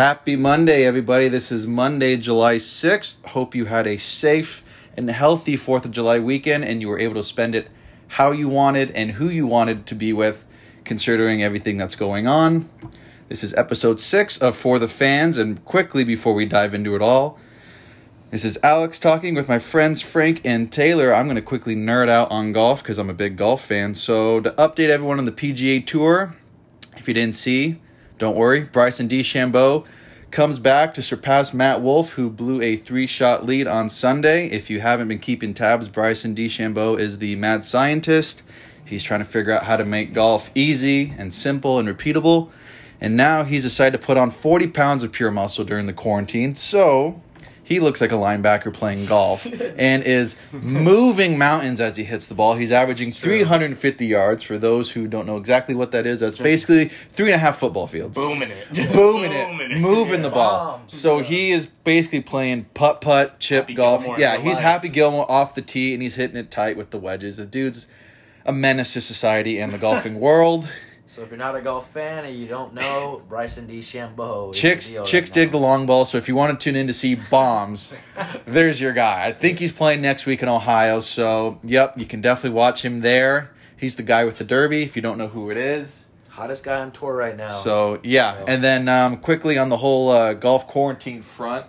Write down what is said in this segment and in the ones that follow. Happy Monday, everybody. This is Monday, July 6th. Hope you had a safe and healthy 4th of July weekend and you were able to spend it how you wanted and who you wanted to be with, considering everything that's going on. This is episode 6 of For the Fans, and quickly before we dive into it all, this is Alex talking with my friends Frank and Taylor. I'm going to quickly nerd out on golf because I'm a big golf fan. So to update everyone on the PGA Tour, if you didn't see, don't worry, Bryson DeChambeau comes back to surpass Matt Wolf, who blew a 3-shot lead on Sunday. If you haven't been keeping tabs, Bryson DeChambeau is the mad scientist. He's trying to figure out how to make golf easy and simple and repeatable. And now he's decided to put on 40 pounds of pure muscle during the quarantine. So he looks like a linebacker playing golf and is moving mountains as he hits the ball. He's averaging 350 yards. For those who don't know exactly what that is, that's just basically 3.5 football fields. Booming it. Moving the ball. So he is basically playing putt-putt, chip Happy golf. Gilmore yeah, he's life. Happy Gilmore off the tee, and he's hitting it tight with the wedges. The dude's a menace to society and the golfing world. So if you're not a golf fan and you don't know, Bryson DeChambeau. Chicks dig the long ball, so if you want to tune in to see bombs, there's your guy. I think he's playing next week in Ohio, so yep, you can definitely watch him there. He's the guy with the derby, if you don't know who it is. Hottest guy on tour right now. So yeah, and then quickly on the whole golf quarantine front,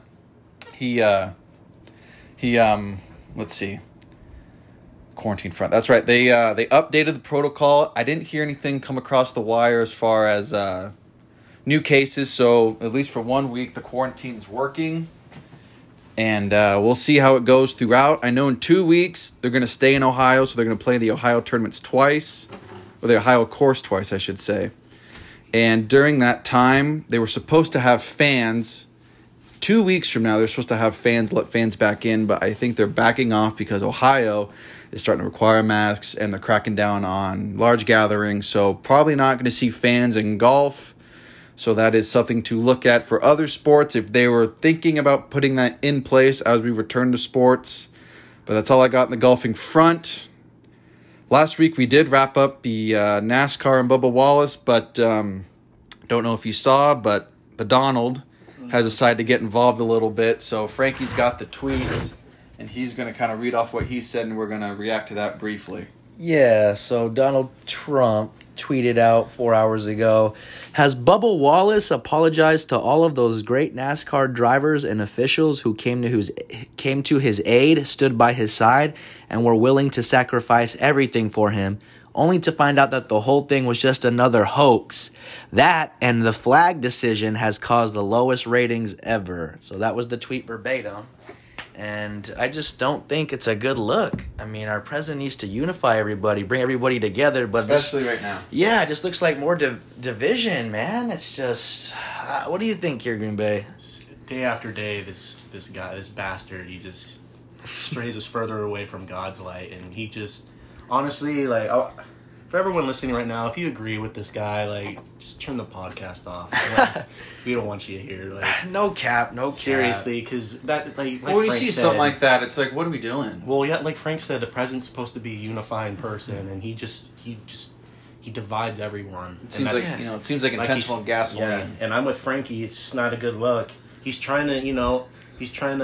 quarantine front. That's right. They updated the protocol. I didn't hear anything come across the wire as far as new cases. So at least for 1 week, the quarantine's working, and we'll see how it goes throughout. I know in 2 weeks they're going to stay in Ohio, so they're going to play the Ohio tournaments twice, or the Ohio course twice, I should say. And during that time, they were supposed to have fans. 2 weeks from now, they're supposed to have fans, let fans back in, but I think they're backing off because Ohio is starting to require masks and they're cracking down on large gatherings. So probably not going to see fans in golf. So that is something to look at for other sports if they were thinking about putting that in place as we return to sports. But that's all I got in the golfing front. Last week we did wrap up the NASCAR and Bubba Wallace, but don't know if you saw, but the Donald has decided to get involved a little bit. So Frankie's got the tweets, and he's going to kind of read off what he said, and we're going to react to that briefly. Yeah, so Donald Trump tweeted out 4 hours ago, "Has Bubba Wallace apologized to all of those great NASCAR drivers and officials who came to his aid, stood by his side, and were willing to sacrifice everything for him, only to find out that the whole thing was just another hoax? That and the flag decision has caused the lowest ratings ever." So that was the tweet verbatim. And I just don't think it's a good look. I mean, our president needs to unify everybody, bring everybody together. But especially right now. Yeah, it just looks like more division, man. It's just, what do you think here, Green Bay? Day after day, this guy, this bastard, he just strays us further away from God's light. And he just... Honestly, like, for everyone listening right now, if you agree with this guy, like, just turn the podcast off. Like, we don't want you here. Like, no cap. Seriously, because that, like when you see something like that, it's like, what are we doing? Well, yeah, like Frank said, the president's supposed to be a unifying person, and he divides everyone. It seems like it seems like intentional gasoline. Yeah, and I'm with Frankie. It's just not a good look. He's trying to, stir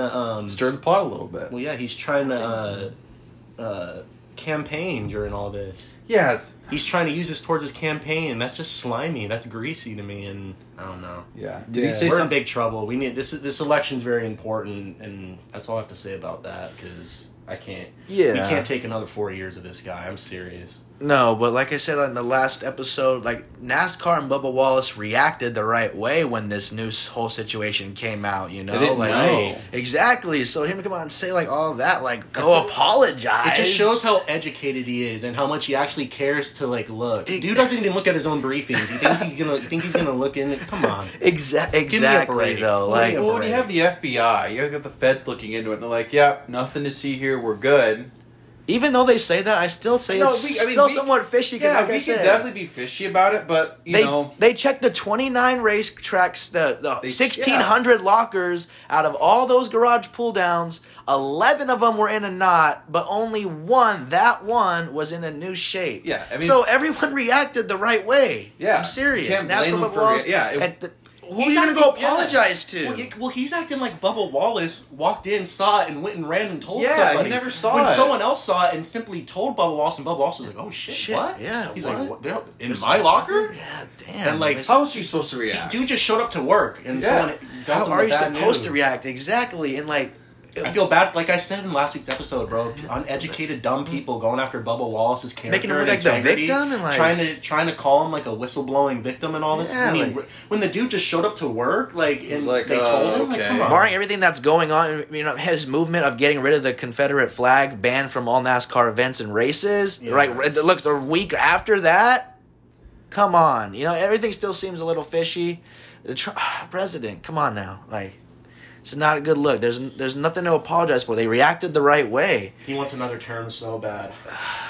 the pot a little bit. Well, yeah, he's trying to campaign during all this. Yes, he's trying to use this towards his campaign. That's just slimy. That's greasy to me, and I don't know. Yeah, He say we're in big trouble. We need this. This election's very important, and that's all I have to say about that. Because I can't. Yeah, we can't take another 4 years of this guy. I'm serious. No, but like I said on the last episode, like NASCAR and Bubba Wallace reacted the right way when this new whole situation came out, you know? They didn't know. Exactly. So him to come out and say like all of that, like go apologize. It just shows how educated he is and how much he actually cares to like look. Dude doesn't even look at his own briefings. He thinks he's gonna look in it. Come on. Exactly though. Like, well, when you have the FBI, you got the feds looking into it and they're like, "Yep, yeah, nothing to see here, we're good." Even though they say that, I still say it's somewhat fishy. Yeah, like we can definitely be fishy about it, but, They checked the 29 race tracks, the 1,600 lockers. Out of all those garage pull-downs, 11 of them were in a knot, but only one, that one, was in a new shape. Yeah, I mean... So everyone reacted the right way. Yeah. I'm serious. You can't blame them for... Who are you going to go apologize to? Well, he's acting like Bubba Wallace walked in, saw it, and went and ran and told somebody. Yeah, he never saw When someone else saw it and simply told Bubba Wallace, and Bubba Wallace was like, oh, shit, what? Yeah, he's like, what? They're in my locker? Yeah, damn. And like, how was you supposed to react? Dude just showed up to work, and someone dealt him with bad news. How are you supposed to react? Exactly. And like... I feel bad, like I said in last week's episode, bro. Uneducated, dumb people going after Bubba Wallace's character, making him look like the victim, and like trying to call him like a whistleblowing victim and all this. Yeah, I mean, like, when the dude just showed up to work, like, and like, they told him, like, come on. Barring everything that's going on, you know, his movement of getting rid of the Confederate flag, banned from all NASCAR events and races. Yeah. Right, look, the week after that, come on, you know, everything still seems a little fishy. The president, come on now, like. It's not a good look. There's nothing to apologize for. They reacted the right way. He wants another term so bad.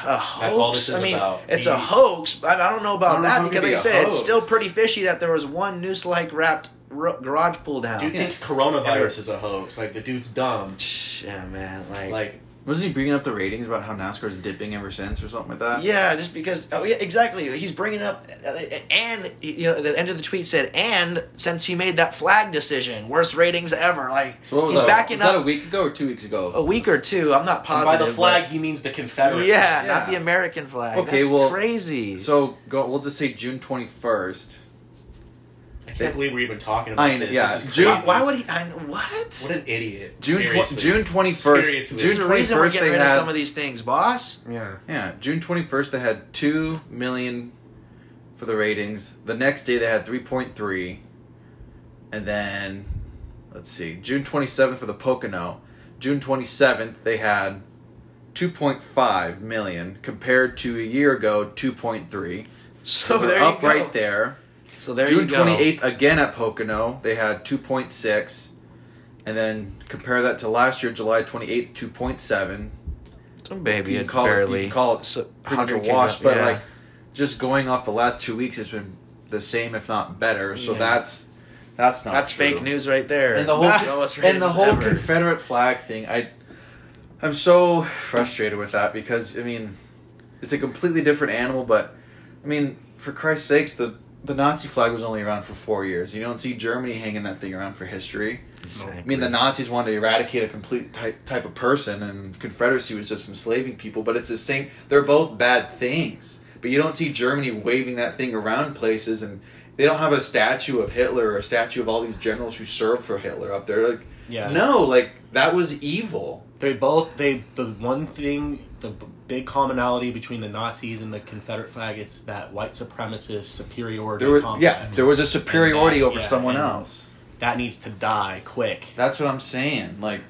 A hoax? That's all this is about. It's a hoax. I don't know about that because, like I said, it's still pretty fishy that there was one noose-like wrapped garage pulled down. Dude thinks coronavirus is a hoax. Like, the dude's dumb. Yeah, man. Like, wasn't he bringing up the ratings about how NASCAR's dipping ever since or something like that? Yeah, just because... Oh, yeah, exactly. He's bringing up... And, you know, the end of the tweet said, and since he made that flag decision, worst ratings ever. Like, so he's backing up... Was that a week ago or 2 weeks ago? A week or two. I'm not positive. And by the flag, he means the Confederate. Yeah, yeah, not the American flag. Okay, that's crazy. So, we'll just say June 21st. I can't believe we're even talking about this. Yeah. This is why would he... what? What an idiot. June 21st. Seriously. There's a reason we're getting rid of some of these things, boss. Yeah. June 21st, they had 2 million for the ratings. The next day, they had 3.3. And then, let's see. June 27th for the Pocono. June 27th, they had 2.5 million compared to a year ago, 2.3. So there you go. Up right there. So there you go. June 28th, again at Pocono, they had 2.6. And then compare that to last year, July 28th, 2.7. Some baby, you can barely. You can call it a wash, but like just going off the last 2 weeks, it's been the same, if not better. So that's not That's true. Fake news right there. And the whole, Confederate flag thing, I'm so frustrated with that because, I mean, it's a completely different animal, but, I mean, for Christ's sakes, the Nazi flag was only around for 4 years. You don't see Germany hanging that thing around for history. Exactly. I mean, the Nazis wanted to eradicate a complete type of person, and Confederacy was just enslaving people. But it's the same. They're both bad things. But you don't see Germany waving that thing around places, and they don't have a statue of Hitler or a statue of all these generals who served for Hitler up there. Like, no, like that was evil. The one thing, the big commonality between the Nazis and the Confederate flag, it's that white supremacist superiority complex. Yeah, there was a superiority over someone else. That needs to die quick. That's what I'm saying. Like,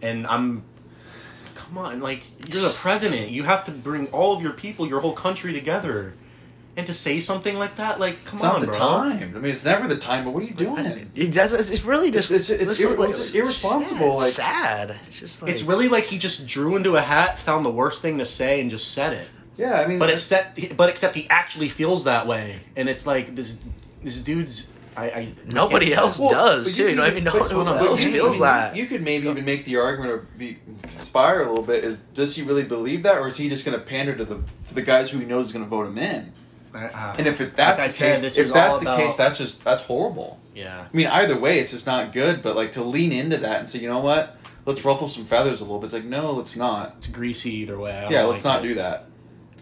and come on, like, you're the president. You have to bring all of your people, your whole country together. And to say something like that, like, come on, bro. It's not the time. I mean, it's never the time, but what are you doing? It's really just... It's irresponsible. It's sad. It's just like... It's really like he just drew into a hat, found the worst thing to say, and just said it. Yeah, I mean... But except he actually feels that way. And it's like, this dude's... Nobody else does, too. You know what I mean? No one else feels that. You could maybe even make the argument or conspire a little bit. Does he really believe that, or is he just going to pander to the guys who he knows is going to vote him in? And if that's the case, that's horrible. Yeah. I mean, either way, it's just not good. But like to lean into that and say, you know what, let's ruffle some feathers a little bit. It's like, no, let's not. It's greasy either way. Let's not do that.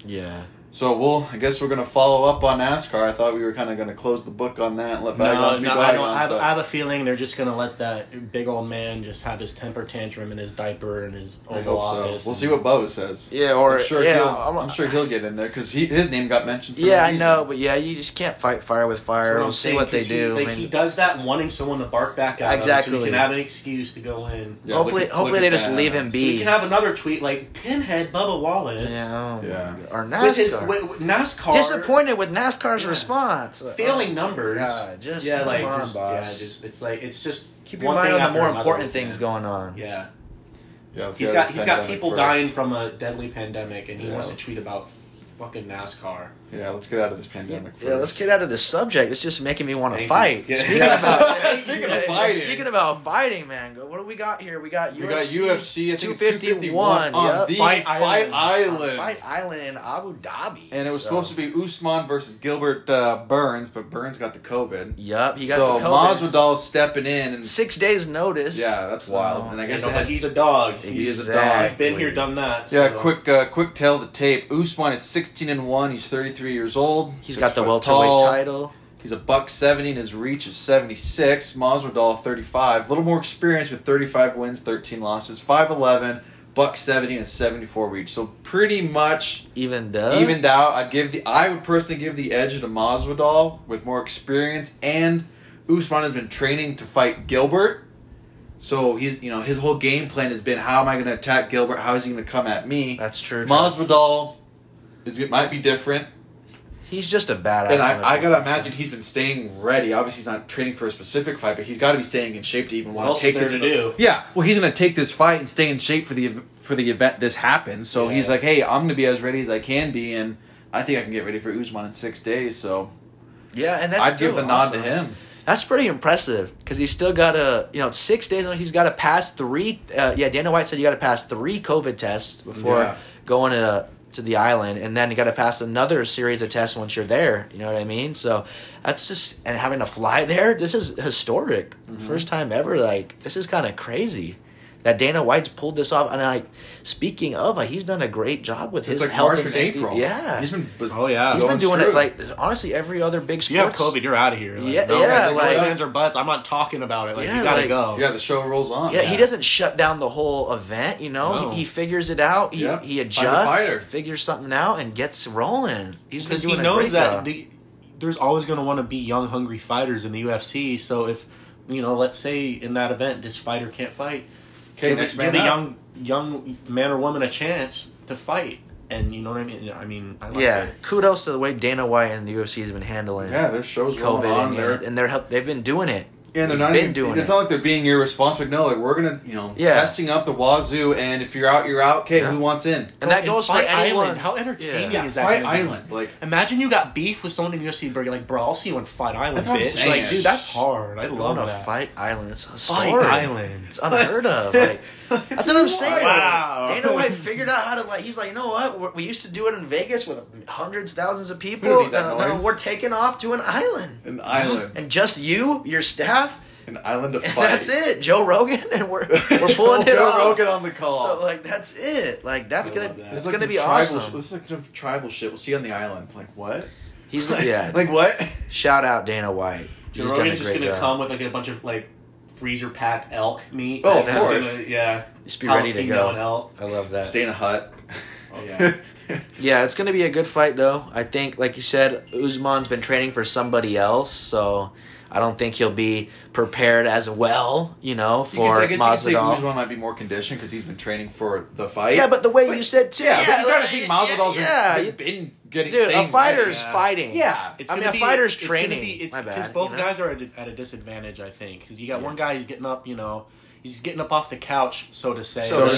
Yeah. So I guess we're gonna follow up on NASCAR. I thought we were kind of gonna close the book on that. And let bygones be bygones. I have a feeling they're just gonna let that big old man just have his temper tantrum in his diaper and his Oval Office. We'll see what Bo says. Yeah, I'm sure he'll get in there because his name got mentioned. For no reason, but you just can't fight fire with fire. We'll see what they do. Like, he does that wanting someone to bark back at him, so he can have an excuse to go in. Yeah, hopefully they just leave him be. So he can have another tweet like Pinhead Bubba Wallace. Yeah. Or NASCAR. NASCAR disappointed with NASCAR's response, failing numbers. It's like it's just keep your mind on the more important things going on. He's got people dying from a deadly pandemic, and he wants to tweet about fucking NASCAR. Yeah, let's get out of this pandemic. Yeah, let's get out of this subject. It's just making me want to fight. Yeah. Speaking about fighting, man, what do we got here? We got UFC, I think 251 on the Fight Island. Fight Island in Abu Dhabi. And it was supposed to be Usman versus Gilbert Burns, but Burns got the COVID. Yep, he got the COVID. So Masvidal's stepping in. And 6 days notice. Yeah, that's wild. And I guess he's a dog. Exactly. He is a dog. He's been here, done that. Yeah, quick tell the tape. Usman is 16-1. He's 33 years old. He's got the welterweight title. He's $170 and his reach is 76. Masvidal 35, a little more experience with 35 wins, 13 losses, 5'11", $170 and 74 reach. So pretty much evened out. I would personally give the edge to Masvidal with more experience, and Usman has been training to fight Gilbert. So he's, his whole game plan has been, how am I going to attack Gilbert? How is he going to come at me? That's true. Masvidal it might be different. He's just a badass. And I gotta imagine he's been staying ready. Obviously, he's not training for a specific fight, but he's got to be staying in shape to even want to take this. Yeah, well, he's gonna take this fight and stay in shape for the event this happens. So he's like, hey, I'm gonna be as ready as I can be, and I think I can get ready for Usman in 6 days. So yeah, and that's I'd give the nod to him. That's pretty impressive because he's still got to, 6 days. He's got to pass three. Dana White said you got to pass three COVID tests before going to the island, and then you got to pass another series of tests once you're there. You know what I mean? So that's just, and having to fly there, this is historic. Mm-hmm. First time ever. Like, this is kind of crazy that Dana White's pulled this off. And speaking of, he's done a great job with his health and safety. April. Yeah, he's been. Oh yeah, he's been doing it honestly every other big sports. You have COVID, you're out of here. No hands or butts. I'm not talking about it. You gotta go. Yeah, the show rolls on. Yeah, he doesn't shut down the whole event. He figures it out. He adjusts, figures something out, and gets rolling. He's been doing. He knows that there's always going to want to be young, hungry fighters in the UFC. So if let's say in that event, this fighter can't fight. Okay, give a young man or woman a chance to fight, and you know what I mean. Kudos to the way Dana White and the UFC has been handling. Yeah, their shows COVID going on, and they've been doing it. Yeah, and it's not like they're being irresponsible. No, we're gonna, testing up the wazoo, and if you're out, you're out. Okay, who wants in? And that goes for anyone. Island. How entertaining is that? Fight Island. Imagine you got beef with someone in the UFC, like, bro, I'll see you on Fight Island, that's bitch. Dude, that's hard. I love that. Fight Island. It's historic. Fight Island. It's unheard of. That's what I'm saying. Wow. Dana White figured out how to, he's like, you know what? We used to do it in Vegas with hundreds, thousands of people. We're taking off to an island. An island. And just your staff. An island of fight. That's it. Joe Rogan, and we're pulling it off. Joe Rogan on the call. So, that's it. That's going to be awesome. This is like tribal shit. We'll see you on the island. What? He's what? Shout out Dana White. Joe Rogan's just going to come with, a bunch of, freezer pack elk meat. Oh, of course. Just be ready to go. Elk. I love that. Stay in a hut. Oh yeah. Yeah, it's gonna be a good fight though. I think, like you said, Usman's been training for somebody else, so I don't think he'll be prepared as well, for Masvidal. Usman might be more conditioned because he's been training for the fight. Yeah, but the way you said too. Yeah, but you gotta think Masvidal's been getting. Dude, a fighter's fighting. Yeah, a fighter's training. Because both guys are at a disadvantage, I think, because you got one guy who's getting up, He's getting up off the couch, so to say. But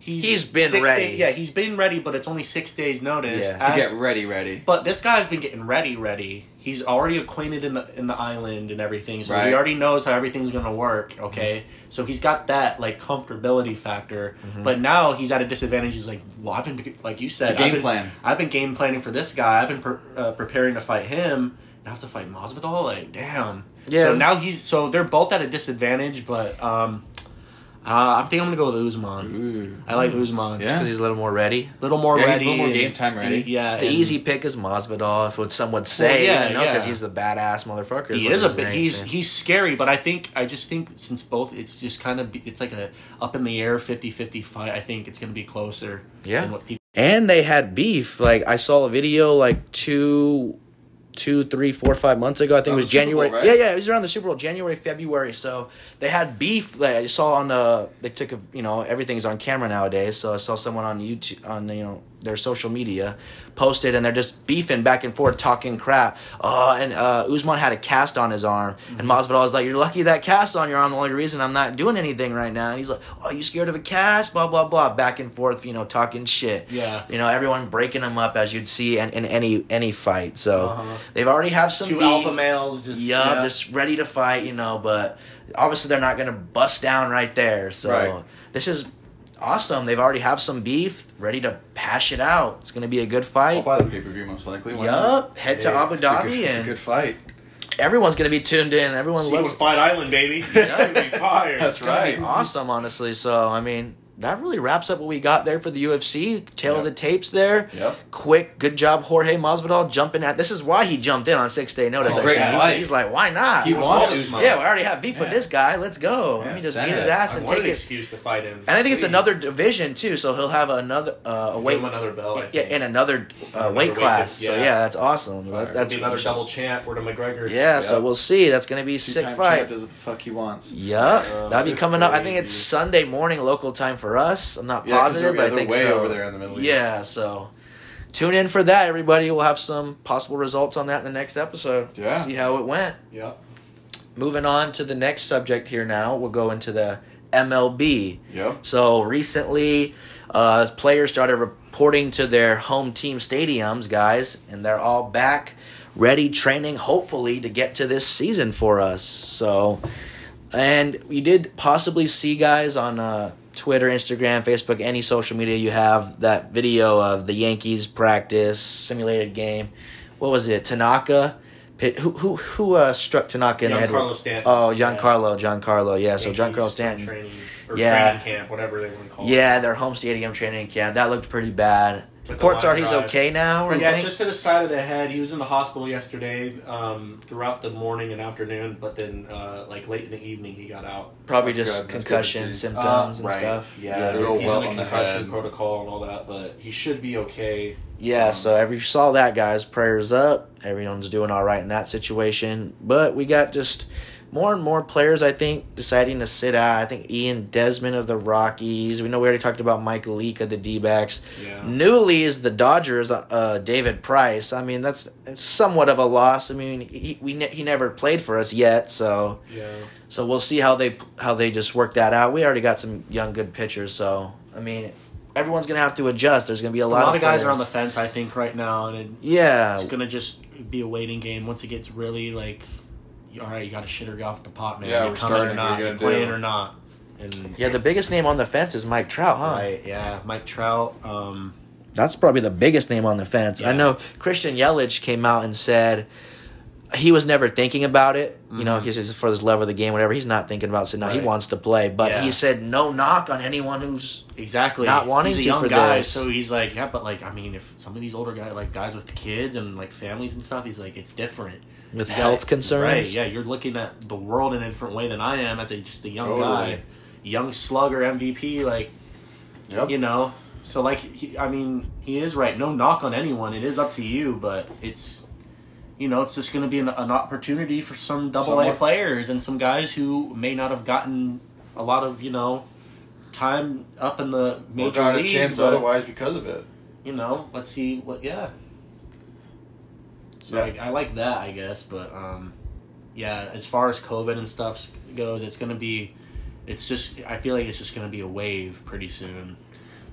he's been ready. He's been ready, but it's only 6 days' notice. Yeah, to get ready. But this guy's been getting ready. He's already acquainted in the island and everything, so he already knows how everything's gonna work. Okay, so he's got that comfortability factor. Mm-hmm. But now he's at a disadvantage. He's like, well, I've been, like you said, plan. I've been game planning for this guy. I've been preparing to fight him. I have to fight Masvidal. Damn. Yeah. So now they're both at a disadvantage, but I think I'm gonna go with Usman. Ooh. I like Usman. Yeah, because he's a little more ready. He's a little more game time ready. The easy pick is Masvidal, if what some would say. Because he's the badass motherfucker. He is a bit. He's scary, but I just think since both, it's just kind of it's like a up in the air 50-50 fight. I think it's gonna be closer. Yeah. Than what people. And they had beef. I saw a video 2, 3, 4, 5 months ago. I think it was January. Bowl, right? Yeah, it was around the Super Bowl, January, February. So they had beef. I saw on they took everything's on camera nowadays. So I saw someone on YouTube their social media posted, and they're just beefing back and forth, talking crap. And Usman had a cast on his arm, and Masvidal was like, "You're lucky that cast on your arm. The only reason I'm not doing anything right now." And he's like, "Oh, you scared of a cast?" Blah blah blah, back and forth, you know, talking shit. Yeah. You know, everyone breaking him up as you'd see in any fight. So they've already have some two alpha males just ready to fight, you know. But obviously they're not gonna bust down right there. So This is awesome. They've already have some beef, ready to hash it out. It's going to be a good fight. I'll buy the pay-per-view most likely. Yep. Head to Abu Dhabi. It's a good fight. Everyone's going to be tuned in. Everyone loves Fight Island, baby. It's going to be fire. That's right. It's going to be awesome, honestly. So, I mean, that really wraps up what we got there for the UFC. Tail of the tapes there. Yep. Quick. Good job, Jorge Masvidal, jumping at. This is why he jumped in on 6-day notice. Oh, great fight. He's like, why not? He wants to. Yeah, we already have beef with this guy. Let's go. Let me just beat his ass and take it. Excuse to fight him. And I think it's another division too, so he'll have another weight. Give him another belt. Yeah, and another weight class. So that's awesome. That's be another double champ. Word to McGregor. Yeah. So we'll see. That's gonna be a sick fight. Does what the fuck he wants. Yeah. That'll be coming up. I think it's Sunday morning local time for us. I'm not positive, but I think way so. Over there in the Middle East. Yeah, so tune in for that, everybody. We'll have some possible results on that in the next episode. Yeah. See how it went. Yeah. Moving on to the next subject here now. We'll go into the MLB. Yep. So recently, players started reporting to their home team stadiums, guys, and they're all back, ready, training, hopefully, to get to this season for us. So, and you did possibly see, guys, on Twitter, Instagram, Facebook, any social media you have, that video of the Yankees practice simulated game. What was it? Tanaka? Who struck Tanaka in the head? Giancarlo Stanton. Oh, Giancarlo. Yeah, so Giancarlo Stanton. Training camp, whatever they want to call it. Yeah, their home stadium training camp. That looked pretty bad. Reports are he's okay now. Yeah, just to the side of the head. He was in the hospital yesterday throughout the morning and afternoon, but then late in the evening he got out. Probably just concussion symptoms and stuff. Yeah, he's in the concussion protocol and all that, but he should be okay. Yeah, so if you saw that, guys, prayers up. Everyone's doing all right in that situation. But we got just more and more players, I think, deciding to sit out. I think Ian Desmond of the Rockies. We know we already talked about Mike Leake of the D-backs. Yeah. Newly is the Dodgers, David Price. I mean, that's somewhat of a loss. I mean, he never played for us yet, so so we'll see how they just work that out. We already got some young good pitchers, so, I mean, everyone's going to have to adjust. There's going to be a lot of guys are on the fence, I think, right now, and it's going to just be a waiting game once it gets really, all right, you got to shit off the pot, man. Yeah, you're coming or not, you're playing or not. And yeah, the biggest name on the fence is Mike Trout, huh? Right, yeah, Mike Trout. That's probably the biggest name on the fence. Yeah. I know Christian Yelich came out and said he was never thinking about it. Mm-hmm. You know, he's for this love of the game, whatever. He's not thinking about sitting out. He wants to play. But he said no knock on anyone who's not wanting to. He's a young guy, so he's like, yeah, but, I mean, if some of these older guys, guys with kids and, families and stuff, he's like, it's different. With health concerns. Right, yeah, you're looking at the world in a different way than I am as a young guy. Young slugger, MVP, you know. So, he is right. No knock on anyone. It is up to you, but it's, you know, it's just going to be an opportunity for some double-A players and some guys who may not have gotten a lot of, time up in the major league. Got a chance otherwise because of it. You know, let's see what. So I like that, I guess, but as far as COVID and stuff goes, I feel like it's just gonna be a wave pretty soon.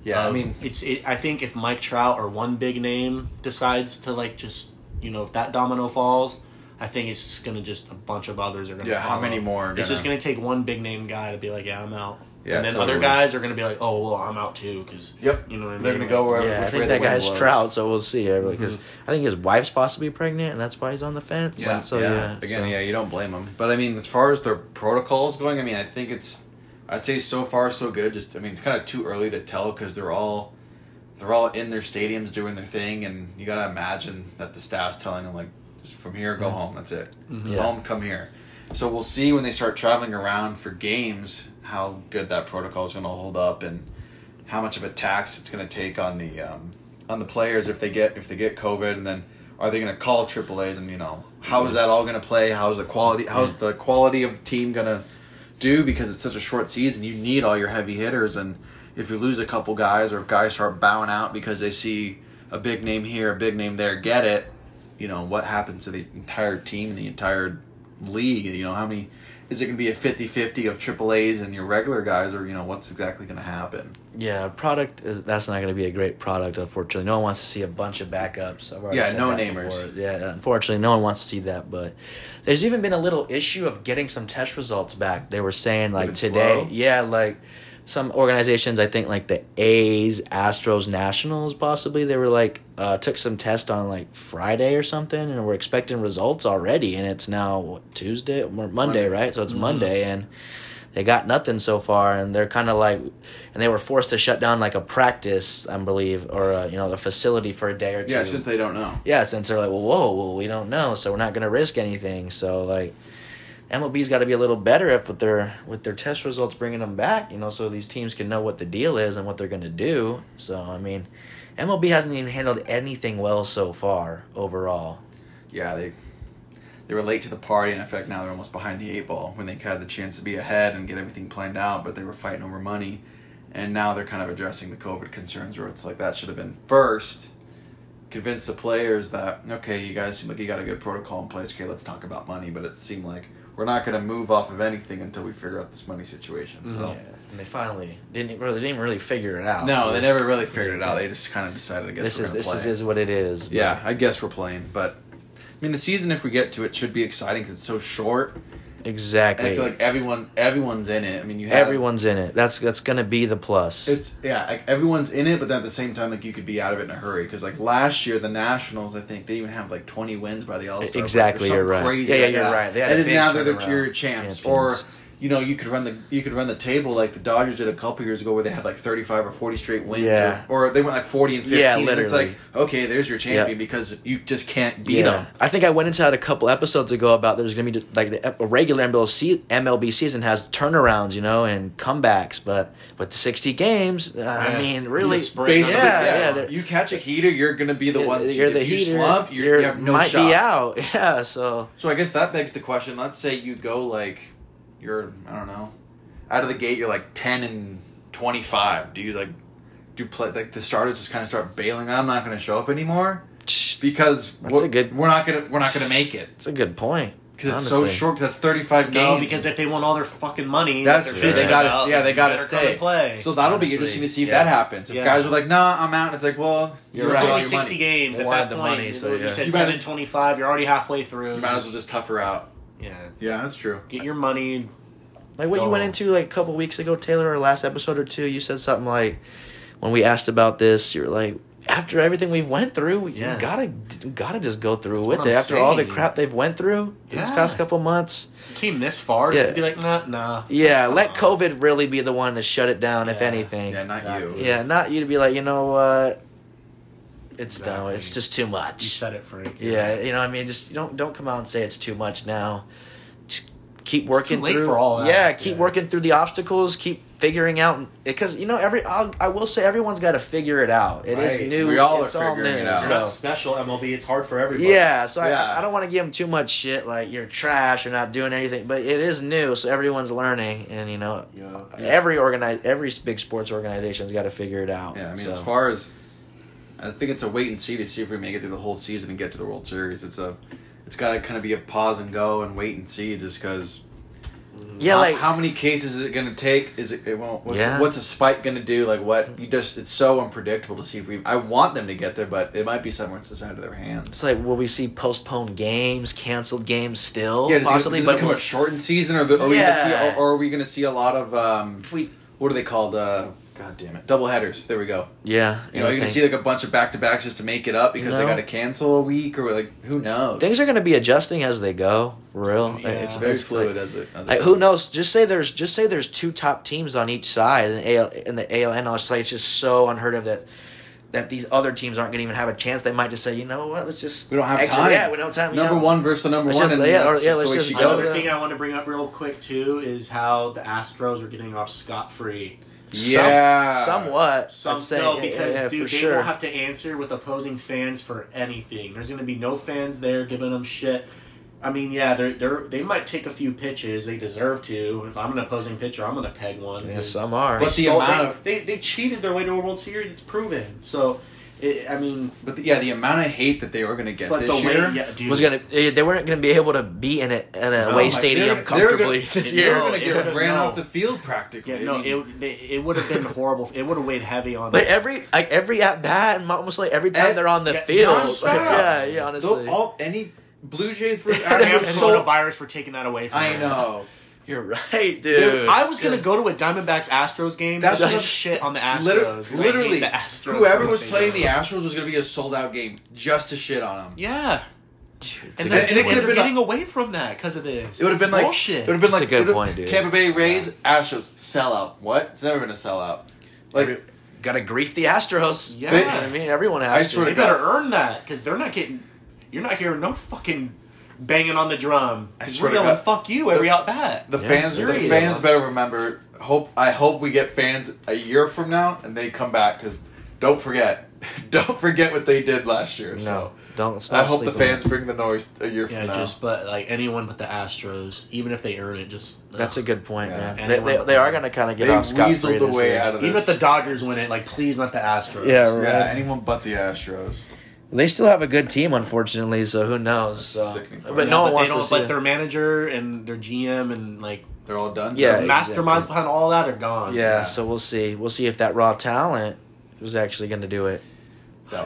Yeah, I think if Mike Trout or one big name decides to if that domino falls, I think it's just gonna a bunch of others are gonna. Yeah, how many more? It's just gonna take one big name guy to be like, yeah, I'm out. Yeah, and then other guys are going to be like, oh, well, I'm out too. Cause, you know what I mean? They're going to go wherever. Yeah, I think that guy's Trout, so we'll see. Because I think his wife's possibly pregnant, and that's why he's on the fence. Yeah, so, you don't blame him. But, I mean, as far as their protocols going, I mean, I think I'd say so far so good. Just, I mean, it's kind of too early to tell because they're all in their stadiums doing their thing, and you got to imagine that the staff's telling them, just from here, go home. That's it. Mm-hmm. Go home, come here. So we'll see when they start traveling around for games how good that protocol is going to hold up and how much of a tax it's going to take on the players if they get COVID, and then are they going to call AAAs and how is that all going to play? How's the quality of the team going to do because it's such a short season? You need all your heavy hitters, and if you lose a couple guys or if guys start bowing out because they see a big name here, a big name there, get it, you know, what happens to the entire team, the entire league? You know, how many – is it going to be a 50-50 of AAAs and your regular guys, or, you know, what's exactly going to happen? Yeah, that's not going to be a great product, unfortunately. No one wants to see a bunch of backups. No-namers. Yeah, unfortunately, no one wants to see that. But there's even been a little issue of getting some test results back. They were saying, like, today – yeah, like – some organizations, I think, like the A's, Astros, Nationals, possibly, they were like, took some test on like Friday or something, and we're expecting results already, and it's now Tuesday or Monday, right? So it's Monday, and they got nothing so far, and they're kind of like, and they were forced to shut down like a practice, I believe, or you know, the facility for a day or two. Yeah, since they don't know. Yeah, since they're like, well, we don't know, so we're not gonna risk anything. So like, MLB's got to be a little better if with their test results, bringing them back, you know, so these teams can know what the deal is and what they're going to do. So, I mean, MLB hasn't even handled anything well so far overall. Yeah, they were late to the party, and in fact now they're almost behind the eight ball when they had the chance to be ahead and get everything planned out, but they were fighting over money, and now they're kind of addressing the COVID concerns where it's like that should have been first. Convince the players that, okay, you guys seem like you got a good protocol in place, okay, let's talk about money, but it seemed like we're not going to move off of anything until we figure out this money situation. So. Yeah, and they finally didn't really figure it out. No, they never really figured it out. They just kind of decided, I guess, this is what it is. Yeah, I guess we're playing. But, I mean, the season, if we get to it, should be exciting because it's so short. Exactly. And I feel like everyone's in it. I mean, everyone's in it. That's going to be the plus. It's everyone's in it, but then at the same time, like, you could be out of it in a hurry because, like, last year the Nationals, I think they even have like 20 wins by the All-Star. Exactly, you're right. Crazy, yeah, you're right. They had a big turnaround. They're your champs, or you know, you could run the table like the Dodgers did a couple years ago where they had like 35 or 40 straight wins, yeah. Or they went like 40-15. Yeah, literally. And it's like, okay, there's your champion, yep. Because you just can't beat them. I think I went into that a couple episodes ago about there's going to be like a regular MLB season has turnarounds, you know, and comebacks, but with 60 games, I mean, really, basically, you catch a heater, you're going to be the one. You're the heater. You slump, you have no shot. Might be out. Yeah, so I guess that begs the question. Let's say you go like. You're, I don't know, out of the gate, you're like 10-25. Do you like, play like the starters just kind of start bailing? I'm not going to show up anymore because we're not going to make it. That's a good point. Because it's so short. Because that's 35 games. No, because if they want all their fucking money, that's true. They gotta stay. Play. So that'll be interesting to see if that happens. If guys are like, "Nah, I'm out," and it's like, "Well, you're right." It's only 60 games at that point. So you said 10-25. You're already halfway through. You might as well just tough her out. Yeah, that's true. Get your money. Like what you went into like a couple weeks ago, Taylor, or last episode or two, you said something like, when we asked about this, you were like, after everything we've went through, you gotta just go through that's with it. After all the crap they've went through these past couple months. You came this far to be like, nah. Yeah, let COVID really be the one to shut it down, if anything. Yeah, not you. Yeah, not you to be like, you know what? No, it's just too much. You said it, Frank. Yeah, you know what I mean? Just don't come out and say it's too much now. Just keep working through. It's too late for all that. Yeah, keep working through the obstacles. Keep figuring out. Because, you know, I will say everyone's got to figure it out. It is new. We all are figuring it out. It's not special, MLB. It's hard for everybody. Yeah, so I don't want to give them too much shit, like you're trash, you're not doing anything. But it is new, so everyone's learning. And, you know, every big sports organization's got to figure it out. Yeah, I mean, as far as... I think it's a wait and see to see if we make it through the whole season and get to the World Series. It's got to kind of be a pause and go and wait and see just because. Yeah, like how many cases is it going to take? What's a spike going to do? Like what? It's so unpredictable to see if I want them to get there, but it might be somewhere it's inside of their hands. It's like will we see postponed games, canceled games still? Yeah, possibly. But a shortened season, or are we going to see a lot of what are they called? God damn it. Double headers. There we go. Yeah. You know, you're going to see like a bunch of back-to-backs just to make it up because they got to cancel a week or like, who knows? Things are going to be adjusting as they go. For real. Yeah. It's very fluid as it goes. Who knows? Just say there's two top teams on each side in the AL and the ALNL. It's just so unheard of that these other teams aren't going to even have a chance. They might just say, you know what, we don't have time. Yeah, we don't have time. Number one versus the number one. Another thing I want to bring up real quick too is how the Astros are getting off scot-free. Yeah, somewhat. Some still, because they won't have to answer with opposing fans for anything. There's going to be no fans there giving them shit. I mean, yeah, they might take a few pitches. They deserve to. If I'm an opposing pitcher, I'm going to peg one. Yeah, some are. But the amount of, they cheated their way to a World Series. It's proven. So, I mean, but the amount of hate that they were going to get this year was going to. They weren't going to be able to be in a away stadium comfortably this year. They were going to get ran off the field practically. Yeah, no, it would have been horrible. It would have weighed heavy on. But every at bat, and almost like every time they're on the field, yeah, honestly, any Blue Jays for coronavirus for taking that away from. I know. You're right, dude. I was going to go to a Diamondbacks Astros game. That's just shit on the Astros. Literally, the Astros, whoever was playing the Astros was going to be a sold-out game just to shit on them. Yeah. Dude, and then it could have been getting away from that because of this. It would have been like bullshit. It would have been like a good point, dude. Tampa Bay Rays, Astros, sell out. What? It's never been a sellout. Like, got to grief the Astros. Yeah. I mean, everyone has to. They got to earn that because they're not getting. You're not hearing no fucking banging on the drum. I swear to God, fuck you every out bat. The fans better remember. I hope we get fans a year from now and they come back because don't forget what they did last year. No, so don't. I hope the fans bring the noise a year from now. Just but like anyone but the Astros, even if they earn it, just that's a good point, man. They are gonna kind of get off scot-free the way out of this. Even if the Dodgers win it, like please not the Astros. Yeah, right. Yeah, anyone but the Astros. They still have a good team, unfortunately, so who knows? So. But no one wants to see But their manager and their GM and, like... They're all done. Yeah, so the masterminds behind all that are gone. Yeah, so we'll see. We'll see if that raw talent was actually going to do it.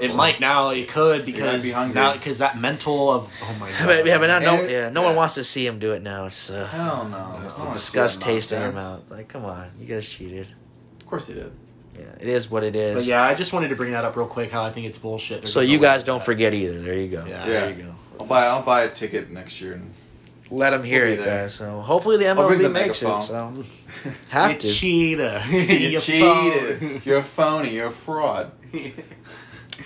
It might now. It could because that mental of... Oh, my God. No one wants to see him do it now. It's hell no. It's the disgust taste in their mouth. Like, come on. You guys cheated. Of course they did. Yeah, it is what it is. But yeah, I just wanted to bring that up real quick. How I think it's bullshit. There's so you guys don't forget either. There you go. Yeah, there you go. I'll buy a ticket next year and let them hear it, guys. So hopefully the MLB makes it. So have you to cheater, you cheated. You're a phony. You're a fraud.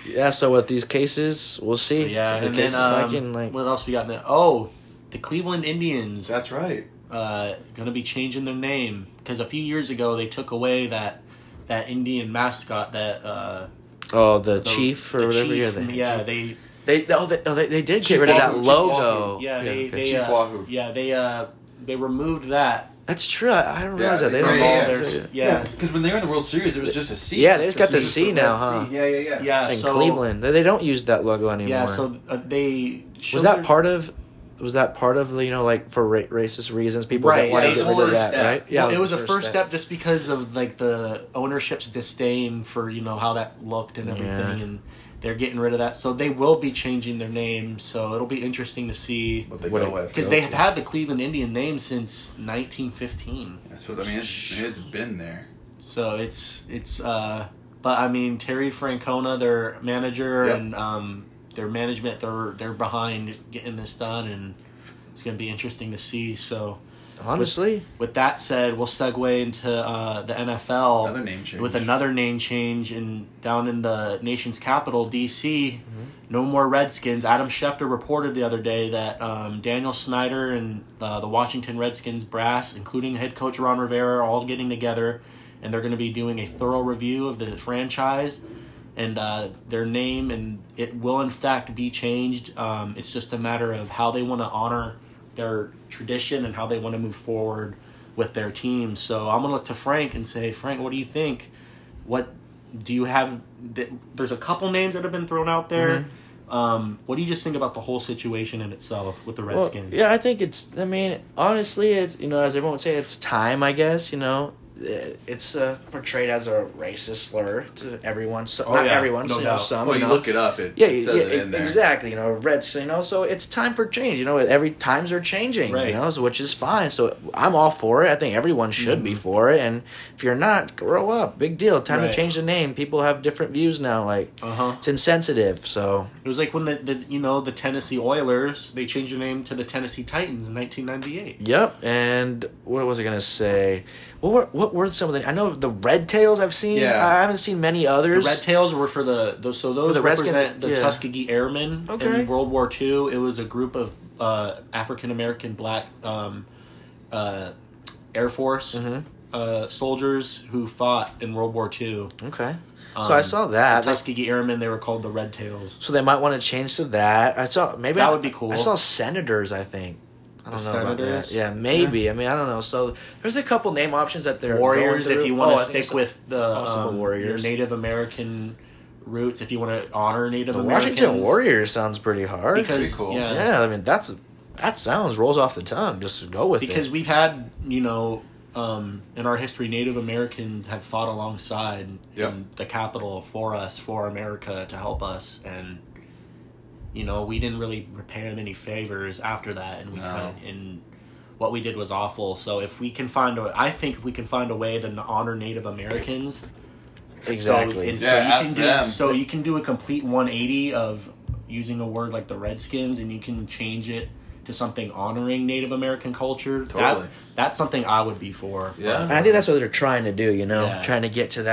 Yeah. So with these cases, we'll see. So yeah, the and cases then what else we got? The Cleveland Indians. That's right. Going to be changing their name because a few years ago they took away that Indian mascot that the chief or the whatever chief, they did get rid of that logo. They removed that. That's true. I don't realize that because when they were in the World Series, it was just a C. Yeah, they've got the C now, huh? Yeah. In Cleveland, they don't use that logo anymore. Yeah, so they was that part of you know, like, for racist reasons, people don't want to get rid of that, right? Yeah, it was a first step just because of, like, the ownership's disdain for, you know, how that looked and everything, and they're getting rid of that. So they will be changing their name, so it'll be interesting to see what they go with. Because they've had the Cleveland Indian name since 1915. That's what I mean. It's been there. So it's but I mean, Terry Francona, their manager, and their management, they're behind getting this done, and it's going to be interesting to see. So, honestly, with that said, we'll segue into the NFL. Another name change. With another name change, and down in the nation's capital, D.C., no more Redskins. Adam Schefter reported the other day that Daniel Snyder and the Washington Redskins brass, including head coach Ron Rivera, are all getting together, and they're going to be doing a thorough review of the franchise. And their name, and it will in fact be changed. It's just a matter of how they want to honor their tradition and how they want to move forward with their team. So I'm going to look to Frank and say, Frank, what do you think? What do you have? There's a couple names that have been thrown out there. What do you just think about the whole situation in itself with the Redskins? Well, yeah, I think honestly, it's, you know, as everyone would say, it's time, I guess, you know. It's portrayed as a racist slur to everyone. Not everyone. No, so, you know, some. Well, you look it up. It says it in there. Exactly. You know, Reds. You know, so it's time for change. You know, every times are changing. Right. You know, so, which is fine. So I'm all for it. I think everyone should be for it. And if you're not, grow up. Big deal. Time to change the name. People have different views now. Like it's insensitive. So it was like when the Tennessee Oilers, they changed the name to the Tennessee Titans in 1998. Yep. And what was I gonna say? What were some of the... I know the Red Tails I've seen. Yeah. I haven't seen many others. The Red Tails were for those represent the Tuskegee Airmen in World War II. It was a group of African-American black Air Force soldiers who fought in World War II. Okay. So I saw that. The Tuskegee Airmen, they were called the Red Tails. So they might want to change to that. I saw maybe that would be cool. I saw senators, I think. I don't know senators? About that. Yeah, maybe. Yeah. I mean, I don't know. So there's a couple name options that they're warriors going if you want to stick with the warriors, your Native American roots. If you want to honor Native Americans, Washington Warriors sounds pretty hard. Because pretty cool. Yeah, I mean that sounds rolls off the tongue. Just go with it. Because we've had in our history, Native Americans have fought alongside in the Capitol for us, for America, to help us, and we didn't really repay them any favors after that, and and what we did was awful. So if we can find a way to honor Native Americans, exactly. So you can do a complete 180 of using a word like the Redskins, and you can change it to something honoring Native American culture. Totally. That's something I would be for. Yeah. I think that's what they're trying to do, trying to get to